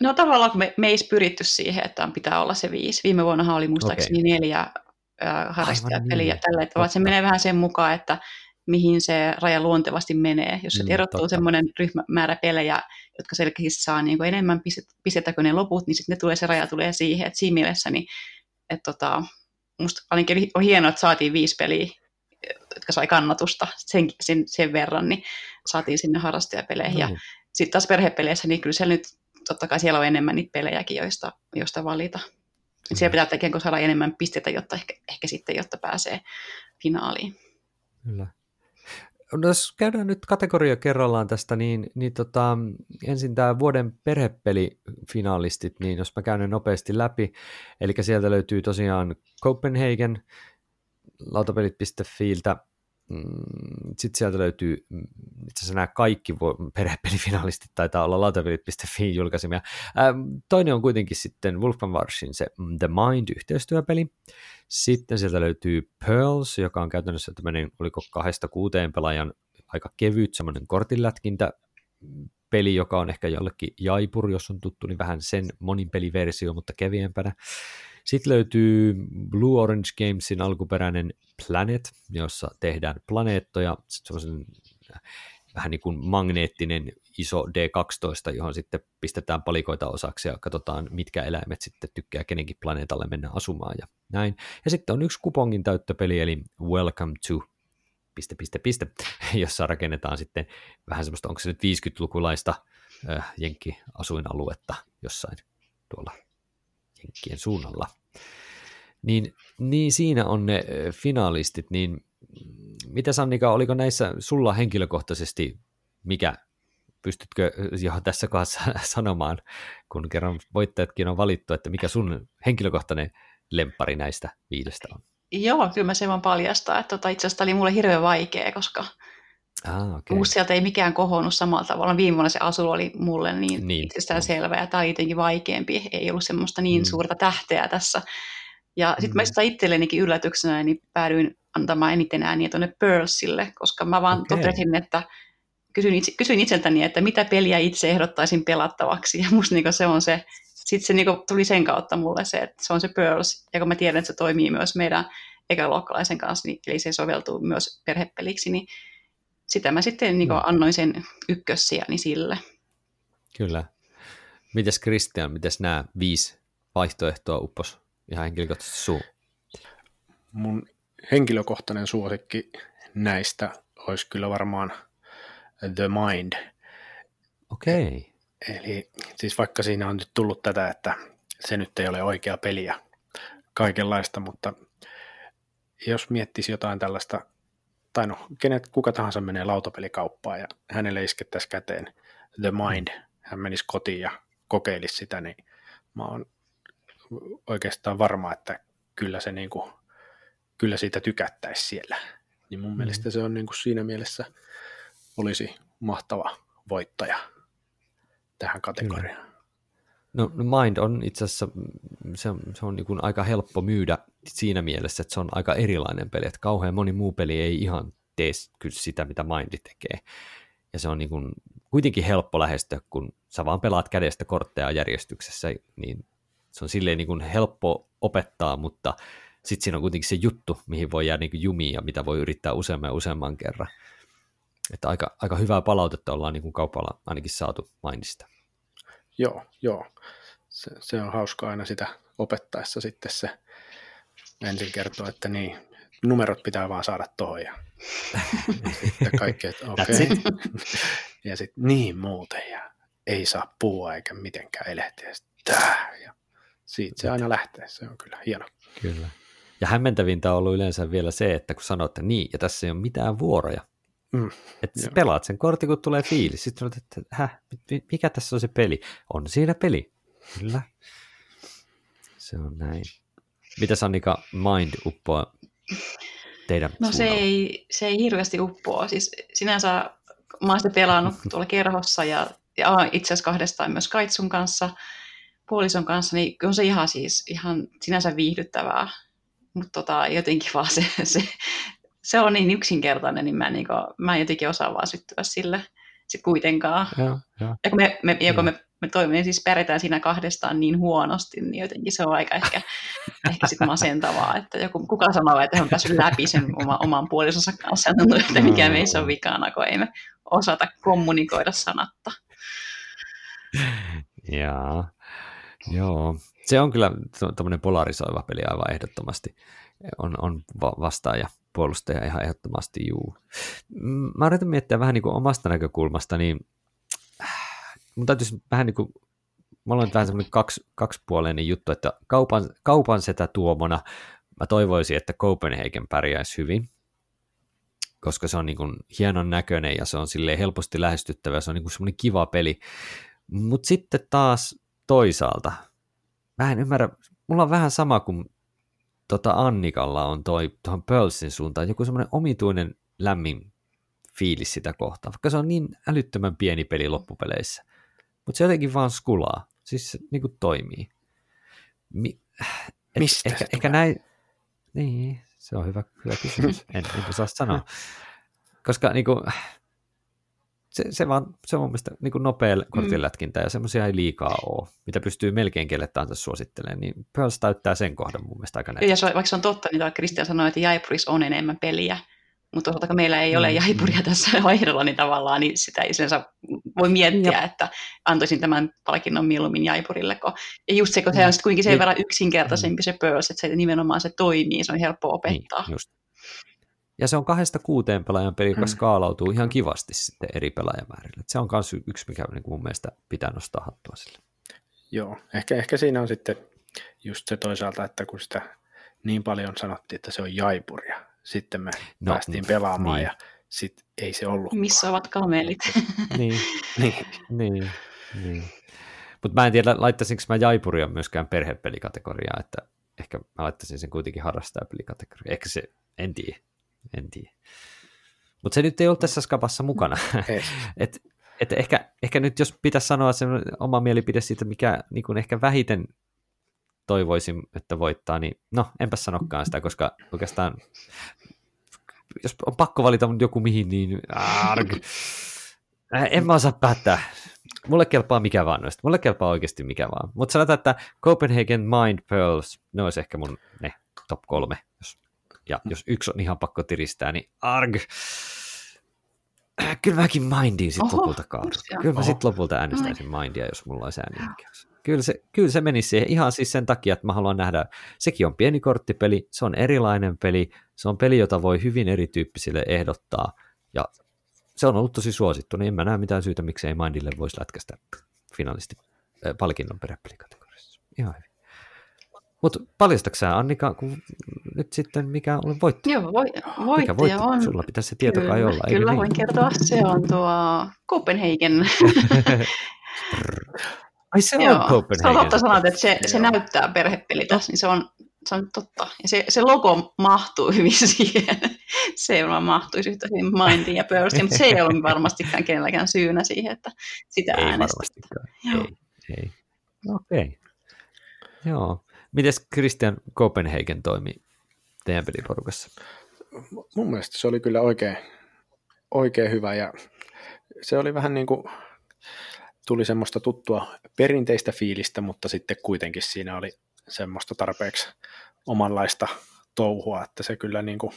No tavallaan me, me ei pyritty siihen, että pitää olla se viisi. Viime vuonnahan oli muistaakseni okay. neljä äh, harrastajapeliä. Niin. Tällä tavalla, että se menee vähän sen mukaan, että mihin se raja luontevasti menee. Jos mm, erottuu semmoinen ryhmämäärä pelejä, jotka selkeästi saa niin kuin enemmän pistetä kuin ne loput, niin sitten ne tulee, se raja tulee siihen. Et siinä mielessä niin, et tota, musta ainakin on hienoa, että saatiin viisi peliä, jotka sai kannatusta sen, sen, sen verran, niin saatiin sinne harrastajapeleihin. Mm. Sitten taas perhepeleissä, niin kyllä siellä nyt totta kai siellä on enemmän niitä pelejäkin, joista, joista valita. Mm. Siellä pitää tekemään, saada enemmän pistetä, jotta ehkä, ehkä sitten, jotta pääsee finaaliin. Kyllä. No, jos käydään nyt kategoria kerrallaan tästä, niin, niin tota, ensin tämä vuoden perhepelifinalistit, niin jos mä käyn ne nopeasti läpi, eli sieltä löytyy tosiaan Copenhagen, lautapelit piste fi-ltä, sitten sieltä löytyy, itse asiassa nämä kaikki perhepelifinalistit taitaa olla lautapelit piste fi julkaisemia. Toinen on kuitenkin sitten Wolfgang Warsin se The Mind-yhteistyöpeli. Sitten sieltä löytyy Pearls, joka on käytännössä tämmöinen, oliko kahdesta kuuteen pelaajan aika kevyt, semmoinen kortinlätkintä peli, joka on ehkä jollekin Jaipur, jos on tuttu, niin vähän sen monin peliversio, mutta keviempänä. Sitten löytyy Blue Orange Gamesin alkuperäinen Planet, jossa tehdään planeettoja, sitten vähän niin kuin magneettinen iso D kaksitoista, johon sitten pistetään palikoita osaksi ja katsotaan, mitkä eläimet sitten tykkää kenenkin planeetalle mennä asumaan ja näin. Ja sitten on yksi kupongin täyttöpeli, eli Welcome to, piste, piste, piste, jossa rakennetaan sitten vähän semmoista, onko se nyt viisikymmentälukulaista äh, jenkkiasuinaluetta jossain tuolla jenkkien suunnalla. Niin, niin siinä on ne finalistit, niin mitä Annika, oliko näissä sulla henkilökohtaisesti, mikä, pystytkö jo tässä kohdassa sanomaan, kun kerran voittajatkin on valittu, että mikä sun henkilökohtainen lemppari näistä viidestä on? Joo, kyllä mä sen vaan paljastaa, että tota, itse asiassa tämä oli mulle hirveän vaikea, koska ah, okay. Musta sieltä ei mikään kohonnut samalla tavalla. Viime vuonna se Azul oli mulle niin, niin. itsestään selvä, ja tämä oli jotenkin vaikeampi, ei ollut semmoista niin mm. suurta tähteä tässä. Ja sitten mä sitä itsellenikin yllätyksenä niin päädyin antamaan eniten ääniä tuonne Pearlsille, koska mä vaan okay. totesin, että kysyin, itse, kysyin itseltäni, että mitä peliä itse ehdottaisin pelattavaksi, ja musta niinku se on se, sitten se niinku tuli sen kautta mulle se, että se on se Pearls, ja kun mä tiedän, että se toimii myös meidän ekaluokkalaisen kanssa, niin, eli se soveltuu myös perhepeliksi, niin sitä mä sitten niinku no. annoin sen ykkössijani sille. Kyllä. Mites Kristian, mites nämä viisi vaihtoehtoa uppos? Ihan henkilökohtaisesti suu. Mun henkilökohtainen suosikki näistä olisi kyllä varmaan The Mind. Okei. Okay. Eli siis vaikka siinä on nyt tullut tätä, että se nyt ei ole oikea peli ja kaikenlaista, mutta jos miettisi jotain tällaista, tai no kenet, kuka tahansa menee lautapelikauppaan ja hänelle iskettäisiin käteen The Mind, hän menisi kotiin ja kokeilisi sitä, niin mä oon oikeastaan varma, että kyllä, se niin kuin, kyllä siitä tykättäisi siellä. Niin mun mm. mielestä se on niin kuin siinä mielessä olisi mahtava voittaja tähän kategoriaan. Kyllä. No Mind on itse asiassa, se on, se on niin kuin aika helppo myydä siinä mielessä, että se on aika erilainen peli. Että kauhean moni muu peli ei ihan tee kyllä sitä, mitä Mind tekee. Ja se on niin kuin kuitenkin helppo lähestyä, kun sä vaan pelaat kädestä kortteja järjestyksessä, niin se on silleen niin kuin helppo opettaa, mutta sitten siinä on kuitenkin se juttu, mihin voi jää niin kuin jumiin ja mitä voi yrittää useamman ja useamman kerran. Että aika, aika hyvää palautetta ollaan niin kuin kaupalla ainakin saatu mainista. Joo, joo. Se, se on hauska aina sitä opettaessa sitten se ensin kertoo, että niin, numerot pitää vaan saada tuohon ja sitten kaikki, että okei. okay. ja sitten niin muuten ja ei saa puhua eikä mitenkään elehtiä. Tää ja siitä se aina lähtee, se on kyllä hieno. Kyllä. Ja hämmentävintä on ollut yleensä vielä se, että kun sanoo, että niin, ja tässä ei ole mitään vuoroja. Mm, että sä pelaat sen kortin, kun tulee fiilis. Sitten sanot, että häh, mikä tässä on se peli? On siinä peli. Kyllä. Se on näin. Mitäs Annika Mind uppoa teidän no se ei, se ei hirveästi uppoa. Siis sinänsä mä oon sitä pelannut tuolla kerhossa ja, ja itse asiassa kahdestaan myös Kaitsun kanssa. Puolison kanssa, niin on se ihan siis ihan sinänsä viihdyttävää, mutta tota, jotenkin vaan se, se, se on niin yksinkertainen, niin mä en, niin kuin, mä en jotenkin osaa vaan syttyä sille. sit kuitenkaan. Ja, ja. ja kun me, me, ja. Kun me, me toimimme, siis pärjätään siinä kahdestaan niin huonosti, niin jotenkin se on aika ehkä, ehkä sit masentavaa, että joku, kuka sanoo, että hän on päässyt läpi sen oma, oman puolisonsa kanssa, että mikä meissä on vikana, kun ei me osata kommunikoida sanatta. Jaa, joo. Se on kyllä tämmöinen polarisoiva peli aivan ehdottomasti. On, on vastaaja, puolustaja ihan ehdottomasti, juu. Mä yritän miettiä vähän niin kuin omasta näkökulmasta, niin mun täytyisi vähän niin kuin, mulla on vähän semmoinen kaksi, kaksipuoleinen juttu, että kaupan, kaupan setä Tuomona mä toivoisin, että Copenhagen pärjäisi hyvin, koska se on niin kuin hienon näköinen ja se on silleen helposti lähestyttävä, se on niin kuin semmoinen kiva peli. Mutta sitten taas toisaalta, mä en ymmärrä, mulla on vähän sama kuin tota Annikalla on toi tuohon Pearlsin suuntaan, joku semmoinen omituinen lämmin fiilis sitä kohtaa, vaikka se on niin älyttömän pieni peli loppupeleissä, mutta se jotenkin vaan skulaa, siis se niin kuin toimii. Mi- et, Mistä ehkä, ehkä näin, niin, se on hyvä, hyvä kysymys, en, en osaa sanoa, koska niin kuin, Se, se, vaan, se on mun mielestä niin kuin nopea kortinlätkintä, mm. ja semmoisia ei liikaa ole, mitä pystyy melkein kelle tahansa suosittelemaan, niin Pearls täyttää sen kohdan mun mielestä aika näin. Ja se, vaikka se on totta, niin Kristian sanoi, että Jaipurissa on enemmän peliä, mutta toisaalta meillä ei ole Jaipuria mm. tässä vaihdolla, niin tavallaan niin sitä ei voi miettiä, ja. Että antaisin tämän palkinnon mieluummin Jaipurille. Kun... Ja just se, kun se on sitten kuitenkin sen verran yksinkertaisempi se Pearls, että se nimenomaan se toimii, se on helppo opettaa. Niin, just. Ja se on kahdesta kuuteen pelaajan peli, joka skaalautuu ihan kivasti sitten eri pelaajamäärille. Se on myös yksi, mikä niin mun mielestä pitää nostaa hattua sille. Joo, ehkä, ehkä siinä on sitten just se toisaalta, että kun sitä niin paljon sanottiin, että se on Jaipuria. Sitten me no, päästiin pelaamaan niin. Ja sitten ei se ollut. Missä ovat kamelit? niin, niin, niin. niin. Mutta mä en tiedä, laittaisinko mä Jaipuria myöskään perhepelikategoriaan, että ehkä mä laittaisin sen kuitenkin harrastajapelikategoriaan. Ehkä se, en tiedä. En tiedä. Mutta se nyt ei ole tässä skapassa mukana. että et ehkä, ehkä nyt jos pitäisi sanoa sen oma mielipide siitä, mikä niin kun ehkä vähiten toivoisin, että voittaa, niin no, enpä sanokaan sitä, koska oikeastaan jos on pakko valita joku mihin, niin arg, en mä osaa päättää. Mulle kelpaa mikä vaan noista. Mulle kelpaa oikeasti mikä vaan. Mutta sanotaan, että Copenhagen, Mind, Pearls, ne olisi ehkä mun ne top kolme, jos ja jos yksi on ihan pakko tiristää, niin arg. Kyllä mäkin Mindiin sitten lopulta kaadun. Kyllä mä sitten lopulta äänestäisin Mindia, jos mulla olisi äänioikeus. Kyllä se, kyllä se menisi siihen ihan siis sen takia, että mä haluan nähdä, sekin on pieni korttipeli, se on erilainen peli, se on peli, jota voi hyvin erityyppisille ehdottaa, ja se on ollut tosi suosittu, niin en mä näe mitään syytä, miksei Mindille voisi lätkästä finaalisti äh, palkinnon perhepelikategoriassa. Ihan hyvin. Mutta paljastatko sä, Annika, kun nyt sitten mikä on voittaja? Joo, voittaja mikä voittaja on. Sulla pitäisi se tieto kai olla, eikö Kyllä niin? Voin kertoa, se on tuo Copenhagen. Ai se joo, on Copenhagen. Sä totta sanat, että se, se näyttää perhepeliltä, niin se on, se on totta. Ja se, se logo mahtuu hyvin siihen. Se ei varmaan mahtuisi yhtä hyvin Mindiin ja Pörssiin, mutta se ei ole varmastikaan kenelläkään syynä siihen, että sitä ei äänestetään. Ei, ei. Okei. Okay. Joo. Mites Kristian Copenhagen toimi teidän peliporukassa? Mun mielestä se oli kyllä oikein, oikein hyvä ja se oli vähän niin kuin tuli semmoista tuttua perinteistä fiilistä, mutta sitten kuitenkin siinä oli semmoista tarpeeksi omanlaista touhua, että se kyllä niin kuin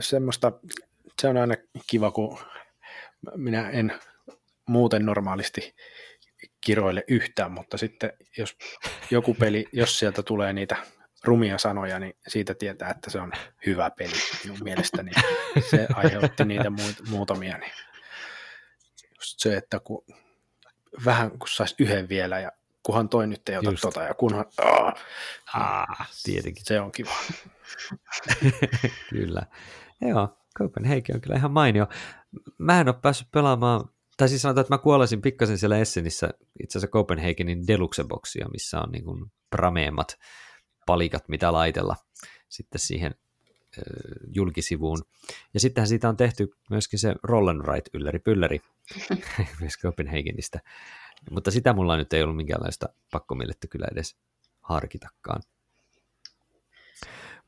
semmoista, se on aina kiva, kun minä en muuten normaalisti kiroille yhtään, mutta sitten jos joku peli, jos sieltä tulee niitä rumia sanoja, niin siitä tietää, että se on hyvä peli minun mielestäni. Se aiheutti niitä muutamia. Niin just se, että kun vähän kun saisi yhden vielä ja kunhan toi nyt ei ota just. Tota ja kunhan... Aah, aah, tietenkin. Se on kiva. Kyllä. Joo, Copenhagen on kyllä ihan mainio. Mä en ole päässyt pelaamaan. Tai siis sanotaan, että mä kuolasin pikkasen siellä Essenissä itse asiassa Copenhagenin Deluxe-boksia, missä on niin kuin prameemmat palikat, mitä laitella sitten siihen ö, julkisivuun. Ja sittenhän siitä on tehty myöskin se Roll'n'Ride ylläri-pylläri myös Copenhagenista. Mutta sitä mulla nyt ei ollut minkäänlaista pakkomielettä kyllä edes harkitakaan.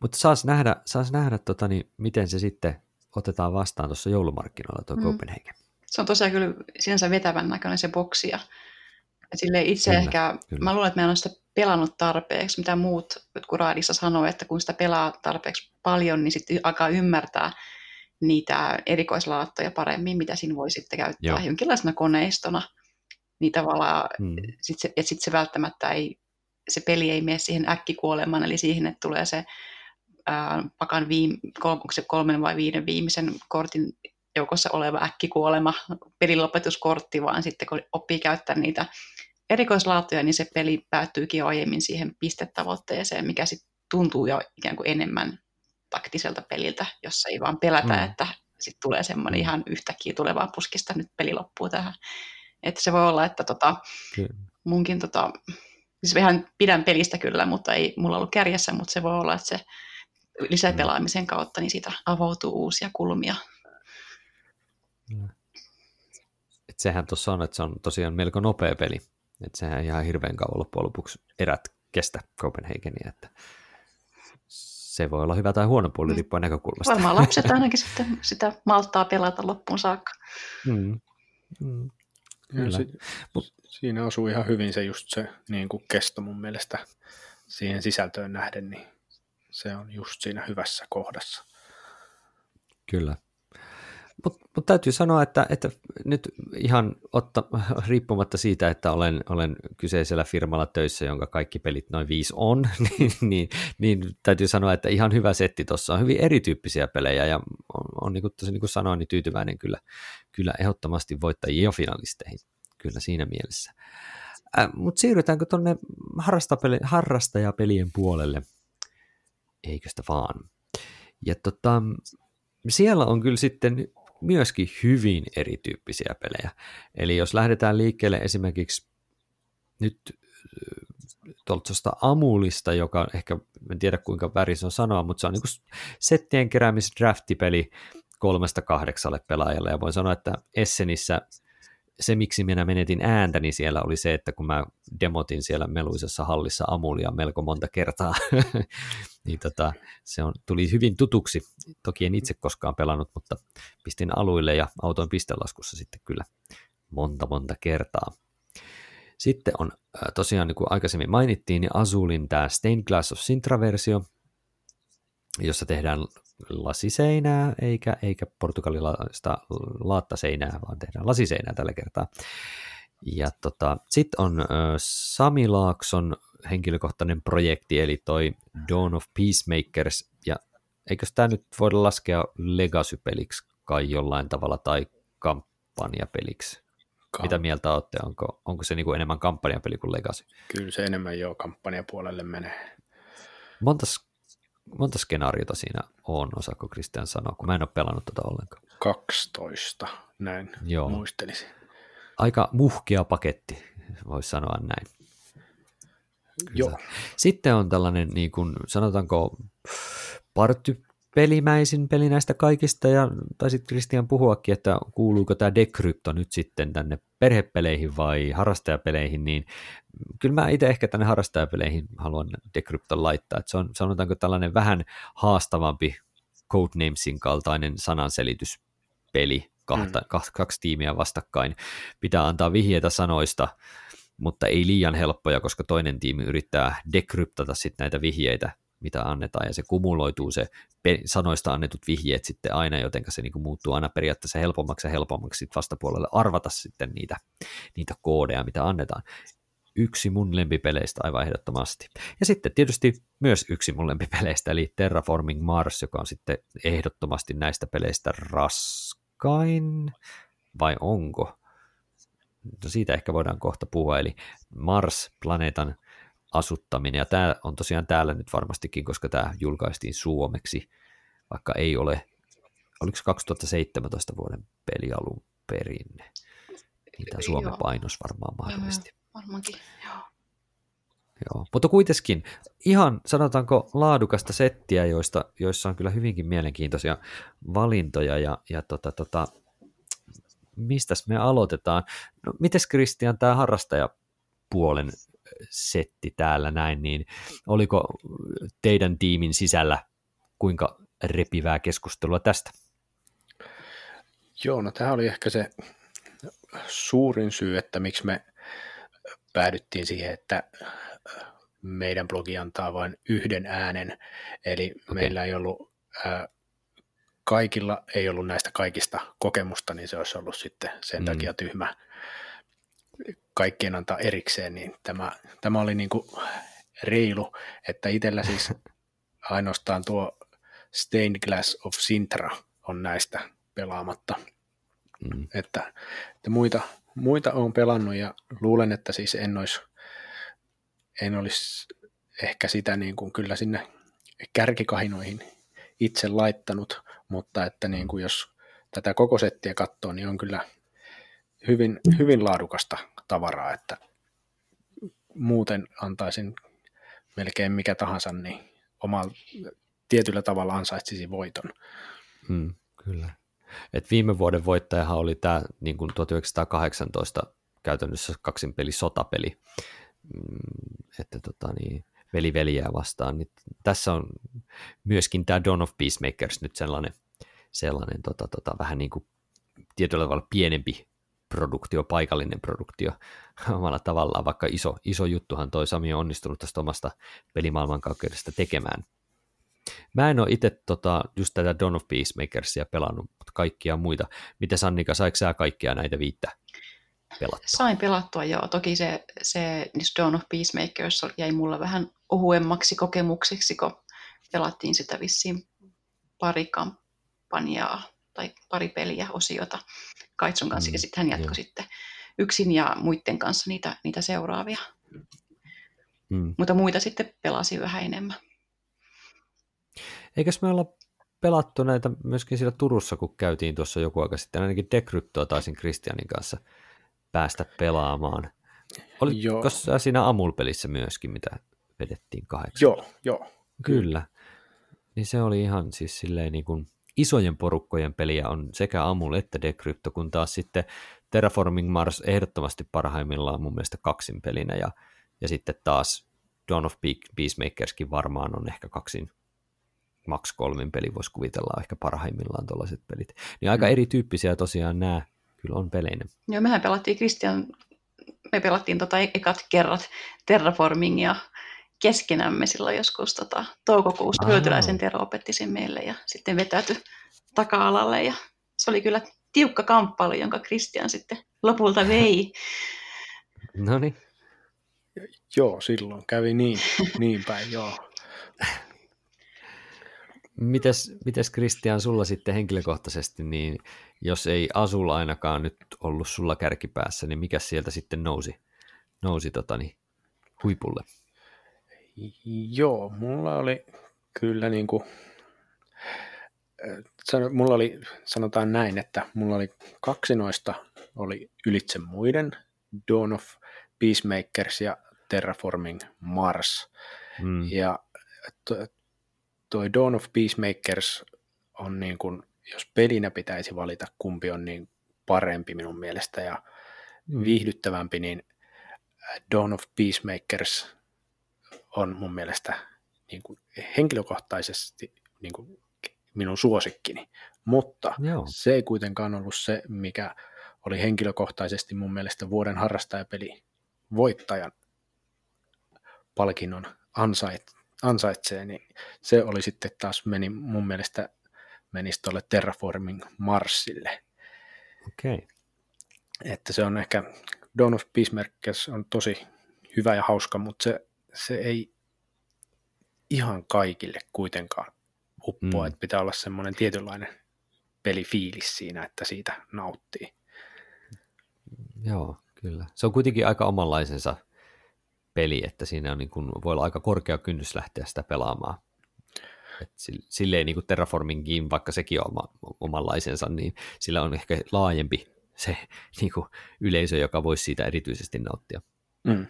Mutta saas nähdä, saas nähdä tota, niin miten se sitten otetaan vastaan tuossa joulumarkkinoilla tuo mm. Copenhagen. Se on tosiaan kyllä sinänsä vetävän näköinen se boksi. Ja silleen itse kyllä, ehkä, kyllä. Mä luulen, että mä en ole sitä pelannut tarpeeksi, mitä muut jotkut raadissa sanoo, että kun sitä pelaa tarpeeksi paljon, niin sitten alkaa ymmärtää niitä erikoislaattoja paremmin, mitä siinä voi sitten käyttää Joo. jonkinlaisena koneistona. Niin tavallaan, hmm. sit se, että sitten se välttämättä ei, se peli ei mene siihen äkkikuolemaan, eli siihen, että tulee se ää, pakan viime, se kolmen vai viiden viimeisen kortin joukossa oleva äkkikuolema, pelin lopetuskortti, vaan sitten kun oppii käyttää niitä erikoislaattoja, niin se peli päättyykin aiemmin siihen pistetavoitteeseen, mikä sitten tuntuu jo ikään kuin enemmän taktiselta peliltä, jossa ei vaan pelätä, mm. että sitten tulee semmoinen ihan yhtäkkiä tulevaan puskista, nyt peli loppuu tähän. Että se voi olla, että tota, munkin, tota, siis ihan pidän pelistä kyllä, mutta ei mulla ollut kärjessä, mutta se voi olla, että se lisäpelaamisen kautta, niin siitä avautuu uusia kulmia. Et sehän tuossa on, että se on tosiaan melko nopea peli, että sehän ihan hirveän kauan loppujen lopuksi erät kestä Copenhagenia, että se voi olla hyvä tai huono puoli riippuen näkökulmasta. Varmaan lapset ainakin sitten sitä malttaa pelata loppuun saakka. Mm. Mm. Kyllä. Si- siinä osuu ihan hyvin se just se niin kuin kesto mun mielestä siihen sisältöön nähden, niin se on just siinä hyvässä kohdassa. Kyllä. Mutta mut täytyy sanoa, että, että nyt ihan otta, riippumatta siitä, että olen, olen kyseisellä firmalla töissä, jonka kaikki pelit noin viisi on, niin, niin, niin täytyy sanoa, että ihan hyvä setti tuossa on hyvin erityyppisiä pelejä ja on, on niin kuin tosi niin kuin sanoin, niin tyytyväinen kyllä, kyllä ehdottomasti voittajiin ja finalisteihin, kyllä siinä mielessä. Äh, Mutta siirrytäänkö tuonne harrastajapelien puolelle? Eikö sitä vaan? Ja tota, siellä on kyllä sitten myöskin hyvin erityyppisiä pelejä. Eli jos lähdetään liikkeelle esimerkiksi nyt tuolta Amulista, joka ehkä, en tiedä kuinka väri se on sanoa, mutta se on niin kuin settien keräämisdraftipeli kolmesta kahdeksalle pelaajalle. Ja voin sanoa, että Essenissä se, miksi minä menetin ääntäni niin siellä oli se, että kun mä demotin siellä meluisessa hallissa Amulia melko monta kertaa, niin tota, se on, tuli hyvin tutuksi. Toki en itse koskaan pelannut, mutta pistin aluille ja autoin pistelaskussa sitten kyllä monta monta kertaa. Sitten on tosiaan, niin kuin aikaisemmin mainittiin, niin Azulin tämä Stained Glass of Sintra-versio, jossa tehdään lasiseinää, eikä, eikä portugalilaista laattaseinää, vaan tehdään lasiseinää tällä kertaa. Ja tota, sitten on Sami Laakson henkilökohtainen projekti, eli toi Dawn of Peacemakers, ja eikös tämä nyt voida laskea legacy-peliksi kai jollain tavalla, tai kampanjapeliksi? Kamp- Mitä mieltä olette? Onko, onko se niinku enemmän kampanjapeli kuin legacy? Kyllä se enemmän jo kampanjapuolelle menee. Montas Monta skenaariota siinä on, osaako Kristian sanoa, kun mä en ole pelannut tätä tota ollenkaan. kaksitoista, näin Joo. muistelisin. Aika muhkea paketti, voisi sanoa näin. Joo. Sitten on tällainen, niin kuin, sanotaanko, partypelimäisin peli näistä kaikista, ja taisit Kristian puhuakin, että kuuluuko tämä Decrypto nyt sitten tänne perhepeleihin vai harrastajapeleihin, niin kyllä mä itse ehkä tänne harrastajapeleihin haluan Decrypton laittaa, että se on sanotaanko tällainen vähän haastavampi Codenamesin kaltainen sananselityspeli, kahta, mm. kaksi tiimiä vastakkain, pitää antaa vihjeitä sanoista, mutta ei liian helppoja, koska toinen tiimi yrittää dekryptata sitten näitä vihjeitä, mitä annetaan, ja se kumuloituu se sanoista annetut vihjeet sitten aina, jotenka se niinku muuttuu aina periaatteessa helpommaksi ja helpommaksi sit vastapuolelle arvata sitten niitä, niitä koodeja, mitä annetaan. Yksi mun lempipeleistä aivan ehdottomasti. Ja sitten tietysti myös yksi mun lempipeleistä, eli Terraforming Mars, joka on sitten ehdottomasti näistä peleistä raskain, vai onko? No siitä ehkä voidaan kohta puhua, eli Mars-planeetan asuttaminen, ja tämä on tosiaan täällä nyt varmastikin, koska tämä julkaistiin suomeksi, vaikka ei ole, oliko kaksituhattaseitsemäntoista vuoden peli alun perin, niin tämä Suomen painos varmaan mahdollisesti. Varmaankin, joo. Joo, mutta kuitenkin ihan sanotaanko laadukasta settiä, joista, joissa on kyllä hyvinkin mielenkiintoisia valintoja, ja, ja tota, tota, mistäs me aloitetaan? No, mites Kristian tämä harrastajapuolen setti täällä näin, niin oliko teidän tiimin sisällä kuinka repivää keskustelua tästä? Joo, no tämä oli ehkä se suurin syy, että miksi me päädyttiin siihen, että meidän blogi antaa vain yhden äänen, eli okay. meillä ei ollut, ää, kaikilla ei ollut näistä kaikista kokemusta, niin se olisi ollut sitten sen mm. takia tyhmä kaikkien antaa erikseen, niin tämä, tämä oli niin kuin reilu, että itsellä siis ainoastaan tuo Stained Glass of Sintra on näistä pelaamatta, mm. että, että muita, muita olen pelannut ja luulen, että siis en olisi, en olisi ehkä sitä niin kuin kyllä sinne kärkikahinoihin itse laittanut, mutta että niin kuin jos tätä koko settiä katsoo, niin on kyllä hyvin, hyvin laadukasta tavaraa, että muuten antaisin melkein mikä tahansa, niin omalla tietyllä tavalla ansaitsisi voiton. Mm, kyllä. Et viime vuoden voittajahan oli tämä niin kuin tuhatyhdeksänsataakahdeksantoista käytännössä kaksinpeli sotapeli, että tota niin, veli veljää vastaan. Nyt tässä on myöskin tämä Dawn of Peacemakers nyt sellainen, sellainen tota, tota, vähän niin kuin tietyllä tavalla pienempi produktio, paikallinen produktio omalla tavallaan, vaikka iso, iso juttuhan toi Sami on onnistunut tuosta omasta pelimaailmankaikkeudesta tekemään. Mä en ole itse tota, just tätä Dawn of Peacemakersia pelannut, mutta kaikkia muita. Mites Annika, saiko sä kaikkia näitä viittä pelattua? Sain pelattua, joo. Toki se, se Dawn of Peacemakers jäi mulla vähän ohuemmaksi kokemukseksi, kun pelattiin sitä vissiin pari kampanjaa tai pari peliä osiota Kaitsun kanssa, mm, ja sitten hän jatkoi jo. sitten yksin ja muiden kanssa niitä, niitä seuraavia. Mm. Mutta muita sitten pelasi vähän enemmän. Eikös me olla pelattu näitä myöskin siellä Turussa, kun käytiin tuossa joku aika sitten, ainakin Decryptoa taisin Kristianin kanssa päästä pelaamaan. Olitko sä siinä Amul-pelissä myöskin, mitä vedettiin kahdeksan? Joo, joo. Kyllä. Niin se oli ihan siis silleen niin kuin isojen porukkojen peliä on sekä Amul että Decrypto, kun taas sitten Terraforming Mars ehdottomasti parhaimmillaan mun mielestä kaksin pelinä, ja, ja sitten taas Dawn of Peacemakerskin varmaan on ehkä kaksin, maks kolmin peli voisi kuvitella ehkä parhaimmillaan tuollaiset pelit. Niin aika erityyppisiä tosiaan nämä kyllä on peleinä. Joo, mehän pelattiin Kristian, me pelattiin tota ekat kerrat Terraformingia keskenämme silloin joskus tota, toukokuusta. Aha. Hyötyläisen Tero opetti sen meille ja sitten vetäytyi taka-alalle ja se oli kyllä tiukka kamppailu, jonka Kristian sitten lopulta vei. No niin. Joo, silloin kävi niin, niin päin, joo. Mites, mites Kristian sulla sitten henkilökohtaisesti, niin jos ei Azul ainakaan nyt ollut sulla kärkipäässä, niin mikä sieltä sitten nousi, nousi totani, huipulle? Joo, mulla oli kyllä niin kuin, mulla oli, sanotaan näin, että mulla oli kaksi noista, oli ylitse muiden, Dawn of Peacemakers ja Terraforming Mars, mm. ja to, Toi Dawn of Peacemakers on niin kuin, jos pelinä pitäisi valita, kumpi on niin parempi minun mielestä ja viihdyttävämpi, niin Dawn of Peacemakers on mun mielestä niin kuin henkilökohtaisesti niin kuin minun suosikkini, mutta Joo. se ei kuitenkaan ollut se, mikä oli henkilökohtaisesti mun mielestä vuoden harrastajapeli voittajan palkinnon ansait. ansaitsee, niin se oli sitten taas meni, mun mielestä menisi tuolle Terraforming Marsille. Okei. Okay. Että se on ehkä, Dawn of Peacemakers on tosi hyvä ja hauska, mutta se, se ei ihan kaikille kuitenkaan uppoa, mm. että pitää olla semmoinen tietynlainen pelifiilis siinä, että siitä nauttii. Joo, kyllä. Se on kuitenkin aika omanlaisensa peli, että siinä on niin kuin, voi olla aika korkea kynnys lähteä sitä pelaamaan. Et silleen niin kuin Terraformingiin, vaikka sekin on oma, omanlaisensa, niin sillä on ehkä laajempi se niin kuin yleisö, joka voisi siitä erityisesti nauttia. Mm.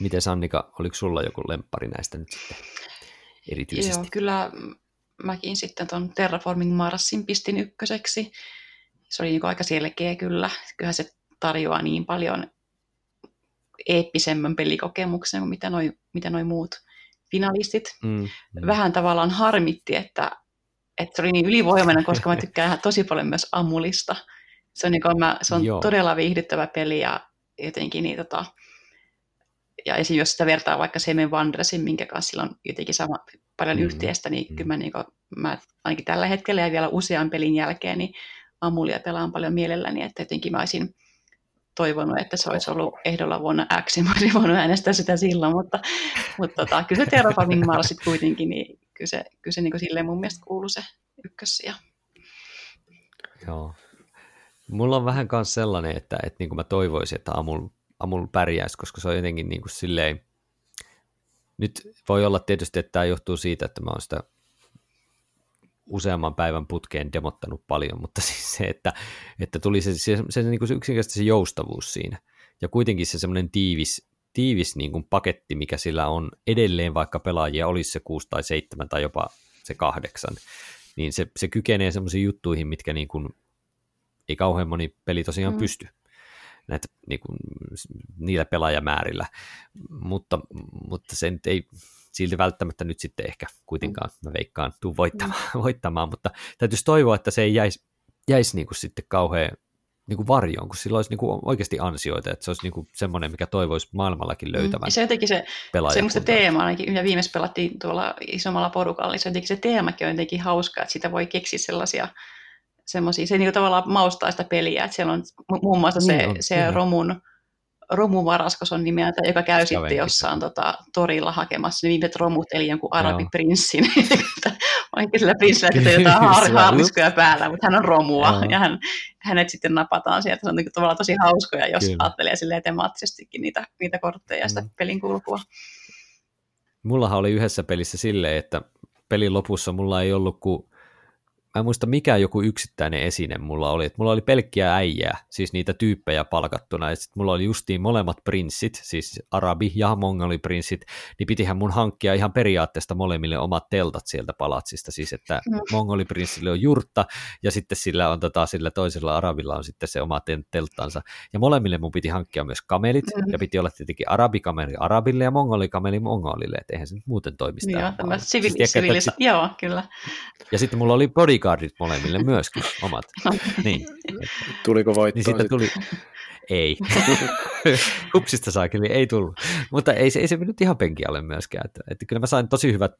Miten Annika, oliko sulla joku lemppari näistä nyt sitten erityisesti? Joo, kyllä mäkin sitten tuon Terraforming Marsin pistin ykköseksi. Se oli niin kuin aika selkeä kyllä. Kyllähän se tarjoaa niin paljon eeppisemmän pelikokemuksen kuin mitä noi, mitä noi muut finalistit. Mm, mm. Vähän tavallaan harmitti, että että se oli niin ylivoimainen, koska mä tykkään tosi paljon myös Amulista. Se on, niin kuin mä, se on todella viihdyttävä peli ja jotenkin niin, tota, ja esim. Jos sitä vertaa vaikka Semen Wandersin, minkä kanssa sillä on jotenkin sama, paljon mm-hmm. yhteistä, niin mm-hmm. kyllä mä, niin kuin, mä ainakin tällä hetkellä ja vielä usean pelin jälkeen niin Amulia pelaan paljon mielelläni, että jotenkin mä olisin toivonut, että se olisi ollut ehdolla vuonna X, mä olisin voinut äänestää sitä silloin, mutta, mutta tota, kyllä se Terraforming Mars sitten kuitenkin, niin kyllä se, kyllä se niin kuin silleen mun mielestä kuului se ykkössija. Joo. Mulla on vähän myös sellainen, että, että niin kuin mä toivoisin, että Amul, Amul pärjäisi, koska se on jotenkin niin kuin silleen, nyt voi olla tietysti, että tämä johtuu siitä, että mä oon sitä useamman päivän putkeen demottanut paljon, mutta siis se, että, että tuli se, se, se, niin kuin se yksinkertaisesti se joustavuus siinä, ja kuitenkin se semmoinen tiivis, tiivis niin kuin paketti, mikä sillä on edelleen, vaikka pelaajia olisi se kuusi tai seitsemän tai jopa se kahdeksan, niin se, se kykenee semmoisiin juttuihin, mitkä niin kuin ei kauhean moni peli tosiaan mm. pysty näitä, niin kuin, niillä pelaajamäärillä, mutta, mutta se nyt ei silti välttämättä nyt sitten ehkä kuitenkaan, mä veikkaan, tuu voittamaan, mm. voittamaan mutta täytyisi toivoa, että se ei jäisi, jäisi niin kuin sitten kauhean niin kuin varjoon, kun sillä olisi niin kuin oikeasti ansioita, että se olisi niin kuin semmoinen, mikä toivoisi maailmallakin löytävän. Mm. Se jotenkin se semmoista teema, ainakin, mitä viimeis pelattiin tuolla isommalla porukalla, niin se jotenkin se teemakin on jotenkin hauska, että sitä voi keksiä sellaisia semmoisia, se niinku tavallaan maustaa sitä peliä, että siellä on muun muassa se, niin on, se niin romun, romuvaraskos on nimeltä, joka käy sitä sitten venkissä jossain tota, torilla hakemassa, ne viimeiset romut, eli jonkun arabiprinssin, onkin sillä prinssillä, että jotain har- harniskoja päällä, mutta hän on romua, joo, ja hän, hänet sitten napataan sieltä, se on niinku tavallaan tosi hauskoja, jos kyllä ajattelee silleen temaattisestikin niitä, niitä kortteja ja sitä mm. pelin kulkua. Mullahan oli yhdessä pelissä silleen, että pelin lopussa mulla ei ollut kuin mä en muista mikä joku yksittäinen esine mulla oli, että mulla oli pelkkiä äijää, siis niitä tyyppejä palkattuna, ja sitten mulla oli justiin molemmat prinssit, siis arabi- ja mongoliprinssit, niin pitihän mun hankkia ihan periaatteesta molemmille omat teltat sieltä palatsista, siis että no. mongoliprinssille on jurtta, ja sitten sillä, on, tota, sillä toisella arabilla on sitten se oma telttansa, ja molemmille mun piti hankkia myös kamelit, mm. ja piti olla tietenkin arabikameli arabille ja mongolikameli mongolille, et eihän se nyt muuten toimisi. Joo, tämä sivilis, sivilis, joo, kyllä. Ja sitten mulla oli bodyguard molemmille myöskin omat. Niin. Tuliko voittoa niin tuli... Ei. Kupsista saakin, ei tullut. Mutta ei se, ei se nyt ihan penki alle myöskään. Että, että kyllä mä sain tosi hyvät,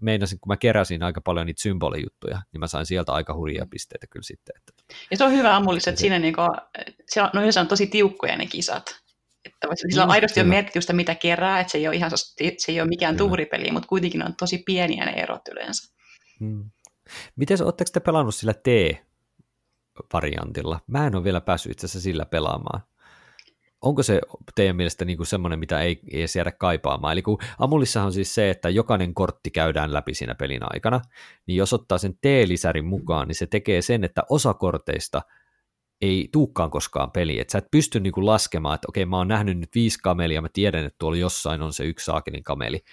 meinasin, kun mä keräsin aika paljon niitä symbolijuttuja, niin mä sain sieltä aika hurjia pisteitä kyllä sitten. Että... Ja se on hyvä Amulissa, että siinä niinku, siellä, no yhdessä on tosi tiukkoja ne kisat. Että sillä on aidosti on merkitystä, mitä kerää, että se ei ole, ihan, se ei ole mikään tuuripeli, mutta kuitenkin on tosi pieniä ne erot yleensä. Hmm. Miten, ootteko te pelannut sillä T-variantilla? Mä en ole vielä päässyt itse asiassa sillä pelaamaan. Onko se teidän mielestä niinku semmoinen, mitä ei edes jäädä kaipaamaan? Eli kun Amulissahan on siis se, että jokainen kortti käydään läpi siinä pelin aikana, niin jos ottaa sen T-lisärin mukaan, niin se tekee sen, että osa korteista ei tulekaan koskaan peliin. Että sä et pysty niinku laskemaan, että okei, mä oon nähnyt nyt viisi kamelia, mä tiedän, että tuolla jossain on se yksi saakinin kameli.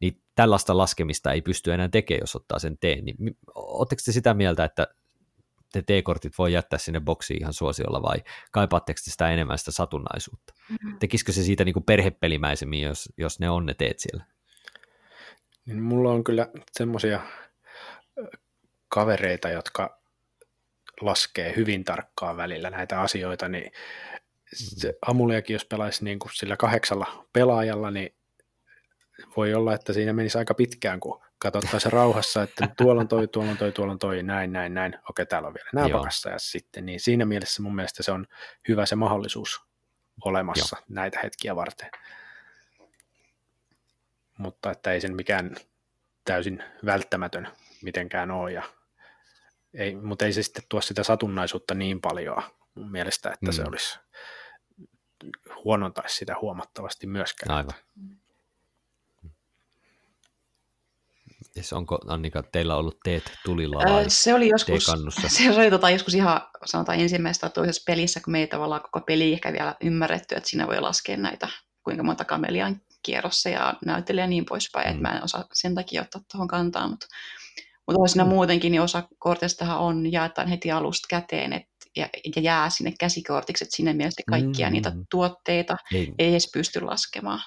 Niin tällaista laskemista ei pysty enää tekemään, jos ottaa sen teen. Niin, oletteko te sitä mieltä, että te T-kortit voi jättää sinne boksiin ihan suosiolla, vai kaipaatteko te sitä enemmän sitä satunnaisuutta? Mm-hmm. Tekisikö se siitä niin kuin perhepelimäisemmin, jos, jos ne on ne teet siellä? Niin mulla on kyllä semmoisia kavereita, jotka laskee hyvin tarkkaan välillä näitä asioita, niin mm-hmm. Amuliakin, jos pelaisi niin kuin sillä kahdeksalla pelaajalla, niin voi olla, että siinä menisi aika pitkään, kun katsottaisiin rauhassa, että tuolla on toi, tuolla on toi, tuolla on toi, näin, näin, näin, okei, täällä on vielä nämä pakassa ja sitten, niin siinä mielessä mun mielestä se on hyvä se mahdollisuus olemassa joo. näitä hetkiä varten. Mutta että ei sen mikään täysin välttämätön mitenkään ole, ja ei, mutta ei se sitten tuo sitä satunnaisuutta niin paljon mun mielestä, että mm. se olisi huonontaisi sitä huomattavasti myöskään. Aivan. Onko, Annika, teillä ollut teet tulilla vai se oli joskus, teekannussa? Se oli tota, joskus ihan, sanotaan ensimmäisessä tai toisessa pelissä, kun me ei tavallaan koko peli ehkä vielä ymmärretty, että siinä voi laskea näitä, kuinka monta kamelia on kierrossa ja näyttelijä ja niin poispäin, mm. että mä en osaa sen takia ottaa tuohon kantaa, mutta, mutta on siinä mm. muutenkin, niin osa korteistahan on, jaetaan heti alusta käteen et, ja, ja jää sinne käsikortiksi, että siinä mielessä kaikkia mm. niitä tuotteita ei. ei edes pysty laskemaan.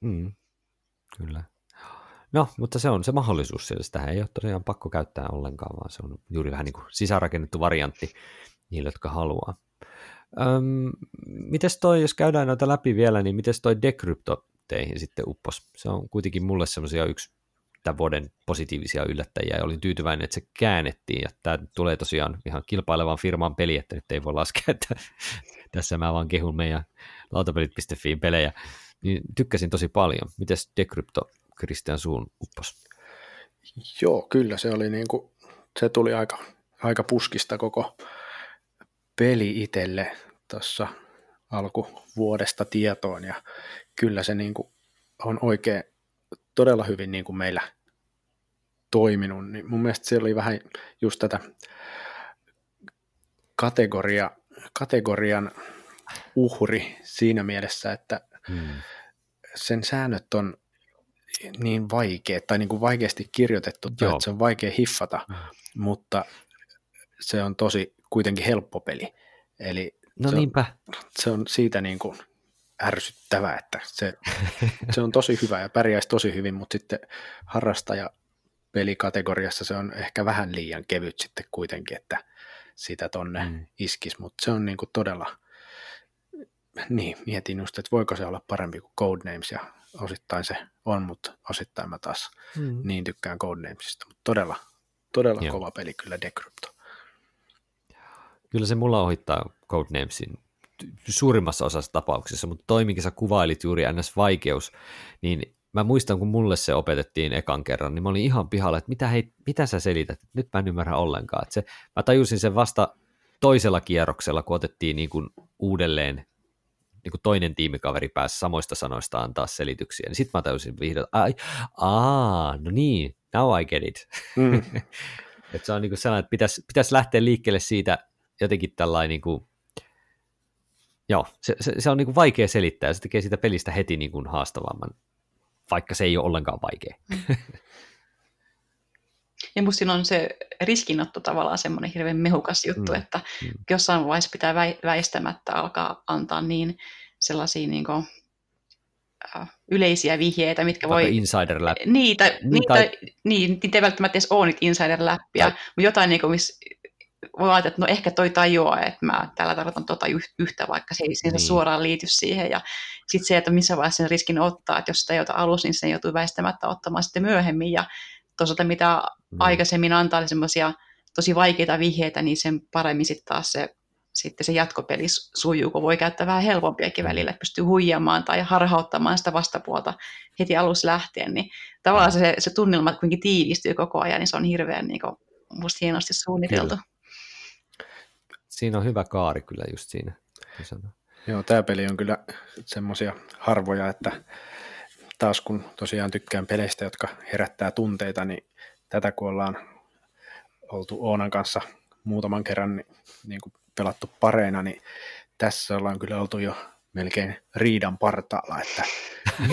Mm. Kyllä. No, mutta se on se mahdollisuus siellä. Sitä ei ole tosiaan pakko käyttää ollenkaan, vaan se on juuri vähän niin kuin sisäänrakennettu variantti niille, jotka haluaa. Öm, mites toi, jos käydään noita läpi vielä, niin mites toi Decrypto teihin sitten uppos? Se on kuitenkin mulle semmoisia yksi tämän vuoden positiivisia yllättäjiä, ja olin tyytyväinen, että se käännettiin, ja tämä tulee tosiaan ihan kilpailevaan firmaan peli, että nyt ei voi laskea, että tässä mä vaan kehun meidän lautapelit piste fi pelejä, niin tykkäsin tosi paljon. Mites Decrypto, Kristian, suun uppos? Joo, kyllä se oli niin kuin, se tuli aika, aika puskista koko peli itselle tuossa alkuvuodesta tietoon, ja kyllä se niin kuin on oikein todella hyvin niin kuin meillä toiminut, niin mun mielestä siellä oli vähän just tätä kategoria, kategorian uhri siinä mielessä, että hmm. sen säännöt on niin vaikeat, tai niin kuin vaikeasti kirjoitettu, tai että se on vaikea hiffata, hmm. mutta se on tosi kuitenkin helppo peli, eli no se, on, se on siitä niin kuin ärsyttävää, että se, se on tosi hyvä ja pärjäisi tosi hyvin, mutta sitten harrastajapelikategoriassa se on ehkä vähän liian kevyt sitten kuitenkin, että sitä tonne mm. iskisi, mutta se on niin kuin todella, niin mietin just, että voiko se olla parempi kuin Codenames, ja osittain se on, mutta osittain mä taas mm. niin tykkään Codenamesista, mutta todella, todella Joo. kova peli kyllä Decrypto. Kyllä se mulla ohittaa Codenamesin suurimmassa osassa tapauksessa, mutta toi, minkä sä kuvailit juuri N S-vaikeus, niin mä muistan, kun mulle se opetettiin ekan kerran, niin mä olin ihan pihalla, että mitä, hei, mitä sä selität, nyt mä en ymmärrä ollenkaan. Että se, mä tajusin sen vasta toisella kierroksella, kun otettiin niin kuin uudelleen, niin kuin toinen tiimikaveri pääsi samoista sanoista antaa selityksiä, niin sit mä tajusin vihdoin, ai, aa, no niin, now I get it. Mm. Että se on niin kuin sellainen, että pitäisi, pitäisi lähteä liikkeelle siitä jotenkin tällainen niin kuin, joo, se, se, se on niin kuin vaikea selittää, ja se tekee siitä pelistä heti niin kuin haastavamman, vaikka se ei ole ollenkaan vaikea. Ja musta siinä on se riskinotto tavallaan semmoinen hirveän mehukas juttu, mm. että mm. jossain vaiheessa pitää väistämättä alkaa antaa niin sellaisia niin kuin yleisiä vihjeitä, mitkä Vaikka voi... Insider-läppiä. Niitä, niin, niitä, tai... niin, niitä ei välttämättä edes ole niitä insider-läppiä, tai... mutta jotain niin kuin, missä... Voi ajatella, että no ehkä toi tajuaa, että mä täällä tarvitaan tota yhtä, vaikka se ei niin. suoraan liity siihen. Ja sitten se, että missä vaiheessa sen riskin ottaa, että jos sitä ei ota alussa, niin sen joutuu väistämättä ottamaan sitten myöhemmin. Ja toisaalta mitä mm. aikaisemmin antaa niin semmoisia tosi vaikeita vihjeitä, niin sen paremmin sitten taas se, sitten se jatkopeli sujuu, kun voi käyttää vähän helpompiakin välillä, että pystyy huijaamaan tai harhauttamaan sitä vastapuolta heti alussa lähtien. Niin tavallaan se, se tunnelma kuitenkin tiivistyy koko ajan, niin se on hirveän niin kuin, musta hienosti suunniteltu. Kyllä. Siinä on hyvä kaari kyllä just siinä. Joo, tämä peli on kyllä semmoisia harvoja, että taas kun tosiaan tykkään peleistä, jotka herättää tunteita, niin tätä kun ollaan oltu Oonan kanssa muutaman kerran niin, niin kuin pelattu pareina, niin tässä ollaan kyllä oltu jo melkein riidan partaalla, että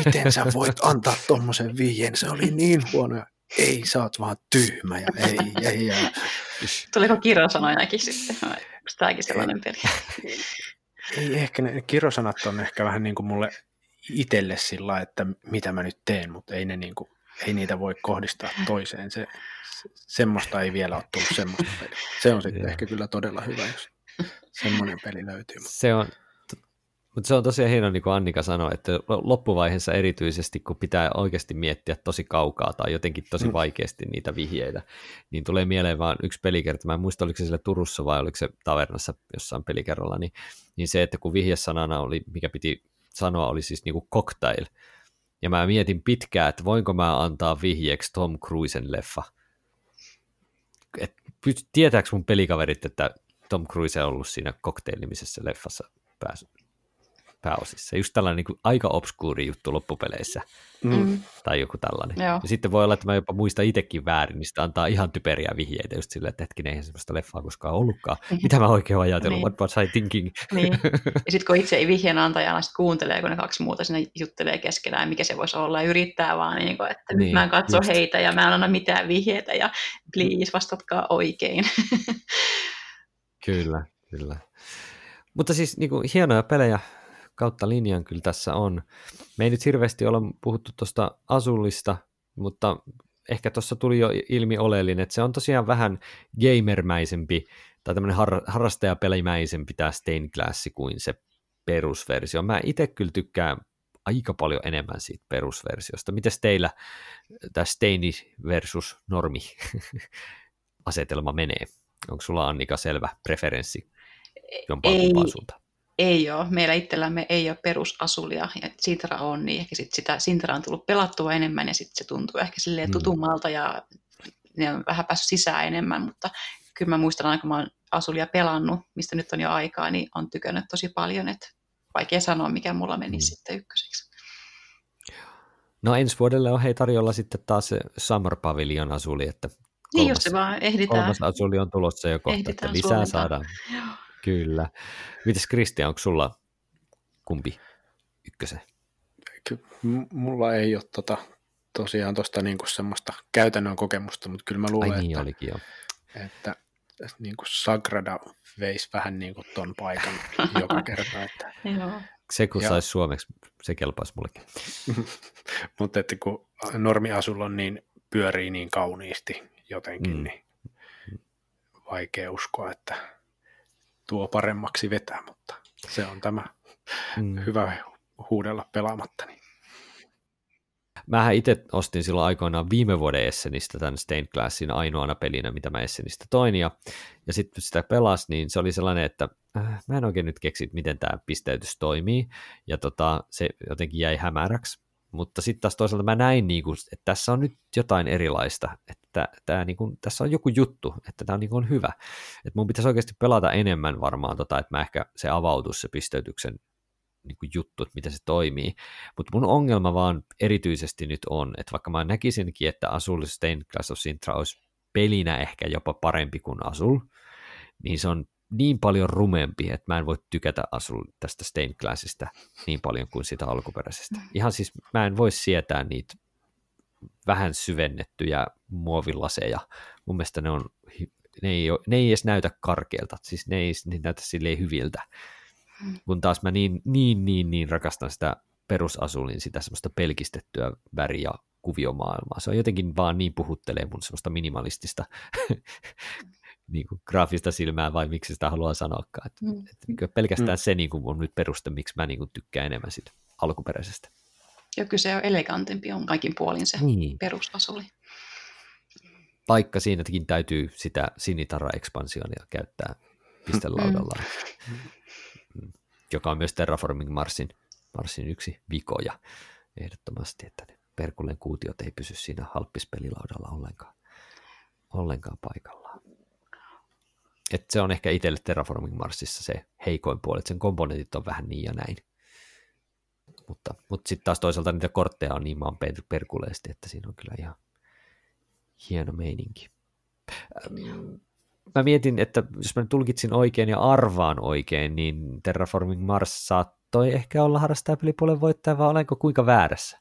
miten sä voit antaa tommosen vihjeen, se oli niin huono. Ei, sä oot vaan tyhmä ja ei, ei, ei. Tuliko kirosanojakin sitten? Onko tämäkin sellainen peli? Ei ehkä, ne kirosanat on ehkä vähän niin kuin mulle itselle sillä lailla, että mitä mä nyt teen, mutta ei, ne niin kuin, ei niitä voi kohdistaa toiseen. Se, se, semmoista ei vielä ole tullut semmoista peliä. Se on sitten ehkä kyllä todella hyvä, jos semmoinen peli löytyy. Se on. Mutta se on tosiaan hieno, niin kuin Annika sanoi, että loppuvaiheessa erityisesti, kun pitää oikeasti miettiä tosi kaukaa tai jotenkin tosi vaikeasti niitä vihjeitä, niin tulee mieleen vaan yksi pelikerta. Mä en muista, oliko se siellä Turussa vai oliko se tavernassa jossain pelikerralla, niin, niin se, että kun vihjesanana oli, mikä piti sanoa, oli siis niin kuin cocktail. Ja mä mietin pitkään, että voinko mä antaa vihjeeksi Tom Cruisen leffa. Et tietääkö mun pelikaverit, että Tom Cruise on ollut siinä cocktail-nimisessä leffassa päässä? Pääosissa. Just tällainen niin kuin aika obskuuri juttu loppupeleissä mm. tai joku tällainen. Joo. Ja sitten voi olla, että mä jopa muistan itsekin väärin, niin sitä antaa ihan typeriä vihjeitä just silleen, että hetkinen, eihän sellaista leffaa koskaan ollutkaan. Mitä mä oikein oon ajatellut? Niin. What was I thinking? Niin. Ja sitten kun itse ei vihjeen antajana sit kuuntelee, kun ne kaksi muuta siinä juttelee keskenään, mikä se voisi olla, ja yrittää vaan, niin kuin, että niin, mä en katso just heitä ja mä en anna mitään vihjeitä ja please vastatkaa oikein. Kyllä, kyllä. Mutta siis niin kuin, hienoja pelejä kautta linjan kyllä tässä on. Me ei nyt hirveästi ole puhuttu tuosta Azulista, mutta ehkä tuossa tuli jo ilmi oleellinen, että se on tosiaan vähän gamermäisempi tai tämmöinen har- harrastajapelimäisempi tämä Stained Glass kuin se perusversio. Mä itse kyllä tykkään aika paljon enemmän siitä perusversiosta. Mites teillä tämä Staini versus normi asetelma menee? Onko sulla, Annika, selvä preferenssi jompaan kumpaan suuntaan? Ei ole. Meillä itsellämme ei ole perusasulia ja Sintra on, niin ehkä sit sitä Sintraa on tullut pelattua enemmän ja sitten se tuntuu ehkä silleen tutummalta ja ne on vähän päässyt sisään enemmän, mutta kyllä mä muistan aina, kun mä oon Asulia pelannut, mistä nyt on jo aikaa, niin on tykännyt tosi paljon, että vaikea sanoa, mikä mulla meni mm. sitten ykköseksi. No ensi vuodelle on hei tarjolla sitten taas se Summer Pavilion Azuli, että kolmas, niin, jos se vaan ehditään. Kolmas Azuli on tulossa jo kohta, ehditään että lisää suomentaa. Saadaan. Joo. Kyllä. Mites Kristian, onko sulla kumpi ykkösen? Kyllä, mulla ei ole tota, tosiaan tuosta niinku semmoista käytännön kokemusta, mutta kyllä mä luulen, niin, että... Olikin, joo. Että niin kuin Sagrada veisi vähän niin kuin ton paikan joka kerta. Että... se kun ja... saisi suomeksi, se kelpaisi mullekin. Mutta että kun normiasul on niin pyörii niin kauniisti jotenkin, mm. niin vaikea uskoa, että tuo paremmaksi vetää, mutta se on tämä mm. hyvä huudella pelaamatta. Niin. Mähän itse ostin silloin aikoinaan viime vuoden Essenistä tämän Stained Glassin ainoana pelinä, mitä mä Essenistä toin, ja, ja sitten sitä pelas, niin se oli sellainen, että äh, mä en oikein nyt keksi, miten tämä pisteytys toimii, ja tota, se jotenkin jäi hämäräksi, mutta sitten taas toisaalta mä näin, niin kun, että tässä on nyt jotain erilaista, että tää, niin kun, tässä on joku juttu, että tämä on, niin on hyvä, että mun pitäisi oikeasti pelata enemmän varmaan, tota, että mä ehkä se avautuisi se pisteytyksen niin kuin juttu, että miten se toimii, mutta mun ongelma vaan erityisesti nyt on, että vaikka mä näkisinkin, että Azul Stained Glass of Sintra olisi pelinä ehkä jopa parempi kuin Azul, niin se on niin paljon rumempi, että mä en voi tykätä Azul tästä Stained Glassista niin paljon kuin sitä alkuperäisestä. Ihan siis mä en voi sietää niitä vähän syvennettyjä muovilaseja. Mun mielestä ne, on, ne, ei, ole, ne ei edes näytä karkeilta, siis ne ei ne näytä silleen hyviltä. Kun taas mä niin, niin, niin, niin rakastan sitä perusasulin, sitä semmoista pelkistettyä väri- ja kuviomaailmaa. Se on jotenkin vaan niin puhuttelee mun semmoista minimalistista niin kuin graafista silmää, vai miksi sitä haluaa sanoakaan. Et, mm. et pelkästään mm. se niin kuin on nyt peruste, miksi mä niin kuin tykkään enemmän siitä alkuperäisestä. Ja kyllä se on elegantempi, on kaikin puolin se niin. Perusasuli. Vaikka siinäkin täytyy sitä Sinitara-ekspansionia käyttää pistelaudalla. Mm. joka on myös Terraforming Marsin, Marsin yksi vikoja ehdottomasti, että ne perkulen kuutiot ei pysy siinä halppispelilaudalla ollenkaan, ollenkaan paikallaan. Et se on ehkä itselle Terraforming Marsissa se heikoin puoli, että sen komponentit on vähän niin ja näin. Mutta, mutta sitten taas toisaalta niitä kortteja on niin maan perkuleesti, että siinä on kyllä ihan hieno meininki. Ähm, Mä mietin, että jos mä tulkitsin oikein ja arvaan oikein, niin Terraforming Mars saattoi ehkä olla harrastajapelipuolen voittaja, vai olenko kuinka väärässä?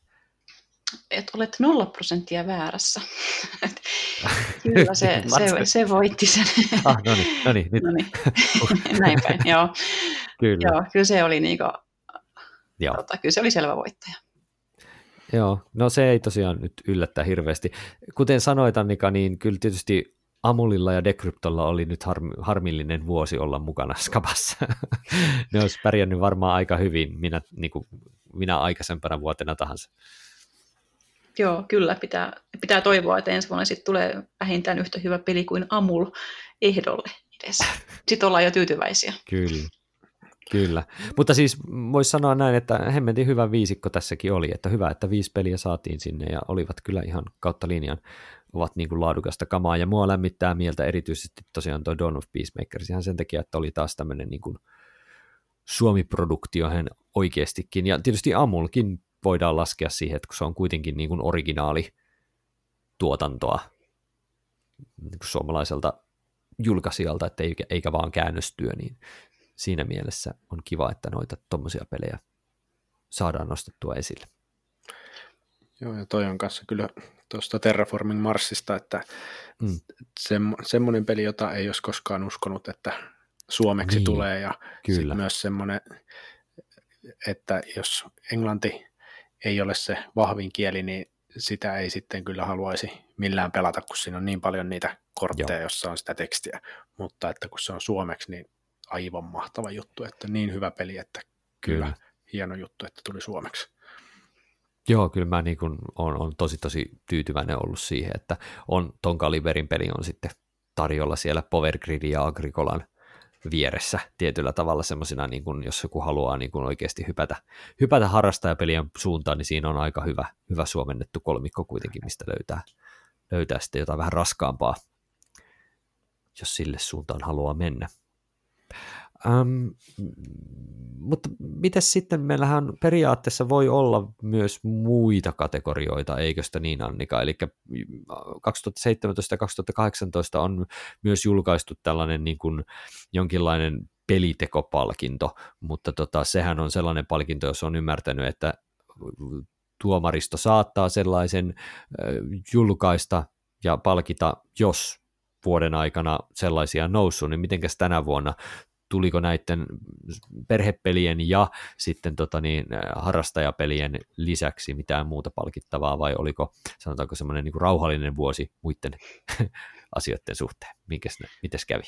Et olet nolla prosenttia väärässä. Kyllä se, se, se voitti sen. Ah, no niin, no niin. Nyt. No niin. Näin päin, joo. Kyllä. Joo, kyllä se oli niinku, joo. Tota, kyllä se oli selvä voittaja. Joo, no se ei tosiaan nyt yllättää hirveästi. Kuten sanoit, Annika, niin kyllä tietysti Amulilla ja Decryptolla oli nyt harmi, harmillinen vuosi olla mukana skabassa. Ne olisi pärjännyt varmaan aika hyvin minä, niin kuin, minä aikaisempana vuotena tahansa. Joo, kyllä. Pitää, pitää toivoa, että ensi vuonna sitten tulee vähintään yhtä hyvä peli kuin Amul ehdolle edes. Sitten ollaan jo tyytyväisiä. Kyllä. Kyllä. Mutta siis voisi sanoa näin, että hemmetin hyvä viisikko tässäkin oli. Että hyvä, että viisi peliä saatiin sinne ja olivat kyllä ihan kautta linjan. Ovat niin kuin laadukasta kamaa, ja mua lämmittää mieltä erityisesti tosiaan tuo Dawn of Peacemakers ihan sen takia, että oli taas tämmöinen niin kuin Suomi-produktiohen oikeastikin, ja tietysti Amulkin voidaan laskea siihen, että kun se on kuitenkin niin kuin originaalituotantoa niin kuin suomalaiselta julkaisijalta, että eikä vaan käännöstyö, niin siinä mielessä on kiva, että noita tommosia pelejä saadaan nostettua esille. Joo, ja toi on kanssa kyllä tuosta Terraforming Marsista, että mm. se, semmoinen peli, jota ei olisi koskaan uskonut, että suomeksi niin, tulee, ja sitten myös semmoinen, että jos englanti ei ole se vahvin kieli, niin sitä ei sitten kyllä haluaisi millään pelata, kun siinä on niin paljon niitä kortteja, joo, jossa on sitä tekstiä, mutta että kun se on suomeksi, niin aivan mahtava juttu, että niin hyvä peli, että kyllä, kyllä hieno juttu, että tuli suomeksi. Joo, kyllä mä niin kuin on, on tosi tosi tyytyväinen ollut siihen, että on ton kaliberin peli on sitten tarjolla siellä Power Grid ja Agricolan vieressä tietyllä tavalla semmoisena, niin kuin jos joku haluaa niin kuin oikeasti hypätä, hypätä harrastajapelien suuntaan, niin siinä on aika hyvä, hyvä suomennettu kolmikko kuitenkin, mistä löytää, löytää sitten jotain vähän raskaampaa, jos sille suuntaan haluaa mennä. Ähm, mutta mitäs sitten, meillähän periaatteessa voi olla myös muita kategorioita, eikö sitä niin, Annika? Eli kaksituhattaseitsemäntoista ja kaksituhattakahdeksantoista on myös julkaistu tällainen niin kuin jonkinlainen pelitekopalkinto, mutta tota, sehän on sellainen palkinto, jos on ymmärtänyt, että tuomaristo saattaa sellaisen äh, julkaista ja palkita, jos vuoden aikana sellaisia on noussut, niin mitenkäs tänä vuonna tuliko näiden perhepelien ja sitten tota niin, harrastajapelien lisäksi mitään muuta palkittavaa, vai oliko sanotaanko semmoinen niin kuin rauhallinen vuosi muiden asioiden suhteen? Mikäs ne, mites kävi?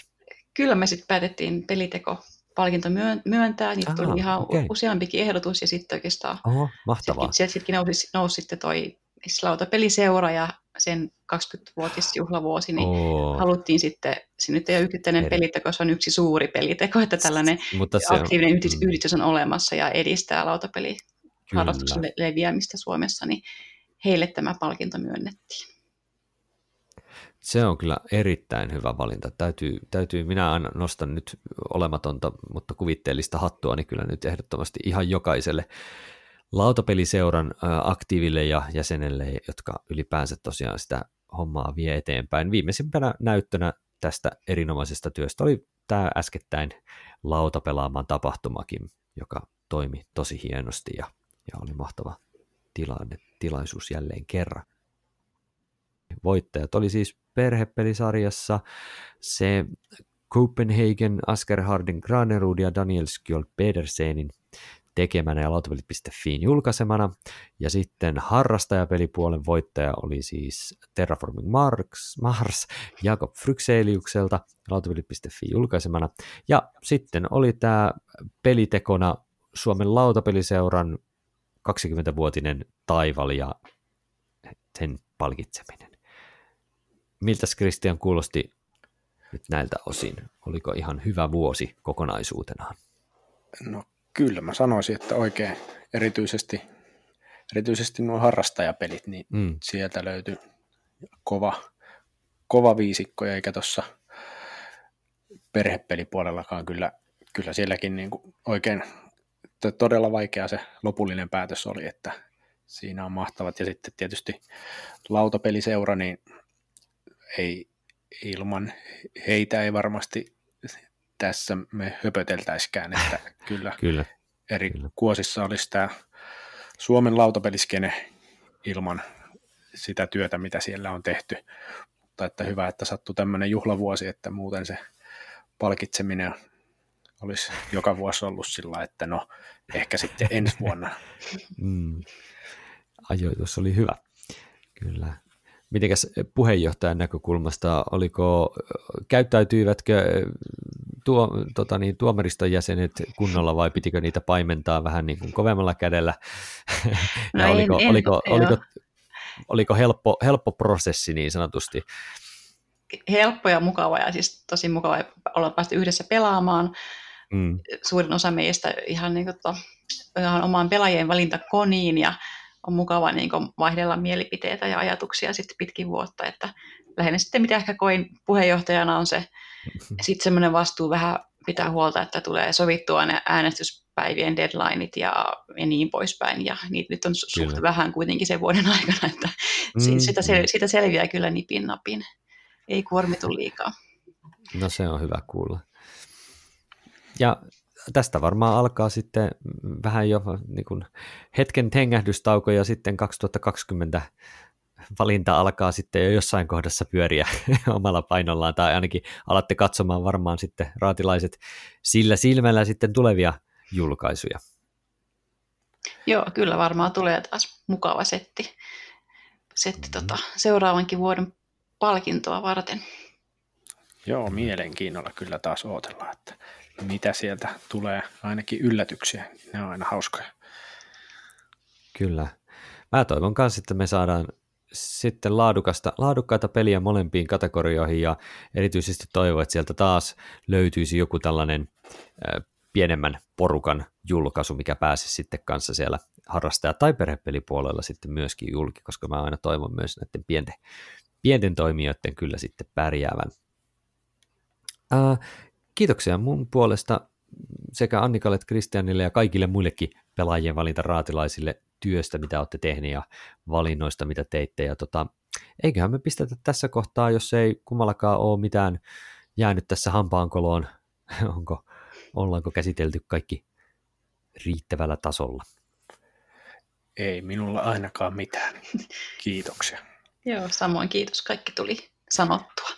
Kyllä me sitten päätettiin peliteko-palkinto myöntää, niitä tuli ihan okay. useampikin ehdotus, ja sitten oikeastaan Oho, mahtavaa. Sieltä sitkin nousi, nousi sitten toi lautapeliseura ja sen kaksikymmentävuotisjuhlavuosi, niin oh. haluttiin sitten, se nyt ei ole yksittäinen peliteko, se on yksi suuri peliteko, että tällainen aktiivinen on, yhdistys on olemassa ja edistää lautapeliharrastuksen kyllä. leviämistä Suomessa, niin heille tämä palkinto myönnettiin. Se on kyllä erittäin hyvä valinta. Täytyy, täytyy, minä nostan nyt olematonta, mutta kuvitteellista hattua, niin kyllä nyt ehdottomasti ihan jokaiselle lautapeliseuran aktiiville ja jäsenelle, jotka ylipäänsä tosiaan sitä hommaa vie eteenpäin. Viimeisimpänä näyttönä tästä erinomaisesta työstä oli tämä äskettäin lautapelaamaan tapahtumakin, joka toimi tosi hienosti ja, ja oli mahtava tilanne, tilaisuus jälleen kerran. Voittajat oli siis perhepelisarjassa se Copenhagen, Askerharden, Granerud ja Daniel Skjold Pedersenin tekemänä ja lautapelit piste fi julkaisemana, ja sitten harrastajapelipuolen voittaja oli siis Terraforming Mars, Mars Jakob Frykseliukselta lautapelit piste fi julkaisemana, ja sitten oli tämä pelitekona Suomen lautapeliseuran kaksikymmenvuotinen taival ja sen palkitseminen. Miltäs Kristian kuulosti nyt näiltä osin? Oliko ihan hyvä vuosi kokonaisuutenaan? No. Kyllä mä sanoisin, että oikein erityisesti, erityisesti nuo harrastajapelit, niin mm. sieltä löytyi kova, kova viisikko, eikä tuossa perhepelipuolellakaan kyllä, kyllä sielläkin niin kuin oikein todella vaikea se lopullinen päätös oli, että siinä on mahtavat. Ja sitten tietysti lautapeliseura, niin ei ilman heitä ei varmasti tässä me höpöteltäisikään, että kyllä, kyllä eri kyllä. kuosissa olisi tämä Suomen lautapeliskene ilman sitä työtä, mitä siellä on tehty, mutta että hyvä, että sattui tämmöinen juhlavuosi, että muuten se palkitseminen olisi joka vuosi ollut sillä, että no ehkä sitten ensi vuonna. Mm. Ajoitus oli hyvä, kyllä. Mitenkäs puheenjohtajan näkökulmasta, oliko, käyttäytyivätkö tuo, tota niin, tuomariston jäsenet kunnolla vai pitikö niitä paimentaa vähän niin kuin kovemmalla kädellä? No en, oliko, en, oliko, oliko, oliko helppo, helppo prosessi niin sanotusti? Helppo ja mukava, ja siis tosi mukava olla päästy yhdessä pelaamaan. Mm. Suurin osa meistä ihan, niin kuin, ihan omaan pelaajien valintakoniin, ja on mukava niin kuin vaihdella mielipiteitä ja ajatuksia sitten pitkin vuotta, että lähinnä sitten mitä ehkä koin puheenjohtajana on se sitten semmoinen vastuu vähän pitää huolta, että tulee sovittua ne äänestyspäivien deadlineit ja, ja niin poispäin, ja niitä nyt on suht kyllä. vähän kuitenkin sen vuoden aikana, että mm, sitä, sel- mm. sitä selviää kyllä nipin napin, ei kuormitu liikaa. No se on hyvä kuulla. Ja tästä varmaan alkaa sitten vähän jo niin kuin hetken hengähdystauko, ja sitten kaksituhattakaksikymmentä valinta alkaa sitten jo jossain kohdassa pyöriä omalla painollaan, tai ainakin alatte katsomaan varmaan sitten raatilaiset sillä silmällä sitten tulevia julkaisuja. Joo, kyllä varmaan tulee taas mukava setti. setti tota, seuraavankin vuoden palkintoa varten. Joo, mielenkiinnolla kyllä taas odotellaan, että mitä sieltä tulee, ainakin yllätyksiä, ne on aina hauskoja. Kyllä. Mä toivon kanssa, että me saadaan sitten laadukasta, laadukkaita peliä molempiin kategorioihin ja erityisesti toivon, että sieltä taas löytyisi joku tällainen äh, pienemmän porukan julkaisu, mikä pääsisi sitten kanssa siellä harrastaja- tai perhepelipuolella sitten myöskin julki, koska mä aina toivon myös näiden pienten, pienten toimijoiden kyllä sitten pärjäävän. Äh, kiitoksia mun puolesta sekä Annikalle että Kristianille ja kaikille muillekin pelaajien valinta raatilaisille työstä, mitä olette tehneet ja valinnoista, mitä teitte. Ja tota, eiköhän me pistetä tässä kohtaa, jos ei kummallakaan ole mitään jäänyt tässä hampaankoloon. Onko, ollaanko käsitelty kaikki riittävällä tasolla? Ei minulla ainakaan mitään. Kiitoksia. Joo, samoin kiitos. Kaikki tuli sanottua.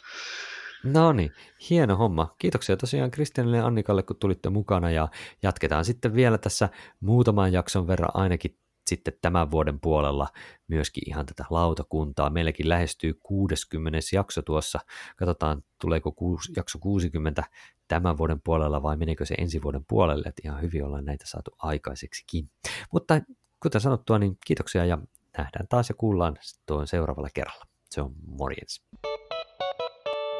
No niin, hieno homma. Kiitoksia tosiaan Kristianille ja Annikalle, kun tulitte mukana ja jatketaan sitten vielä tässä muutaman jakson verran ainakin sitten tämän vuoden puolella myöskin ihan tätä lautakuntaa. Meilläkin lähestyy kuudeskymmenes jakso tuossa. Katsotaan, tuleeko jakso kuusikymmentä tämän vuoden puolella vai menekö se ensi vuoden puolelle, että ihan hyvin ollaan näitä saatu aikaiseksikin. Mutta kuten sanottua, niin kiitoksia ja nähdään taas ja kuullaan tuon seuraavalla kerralla. Se on morjens.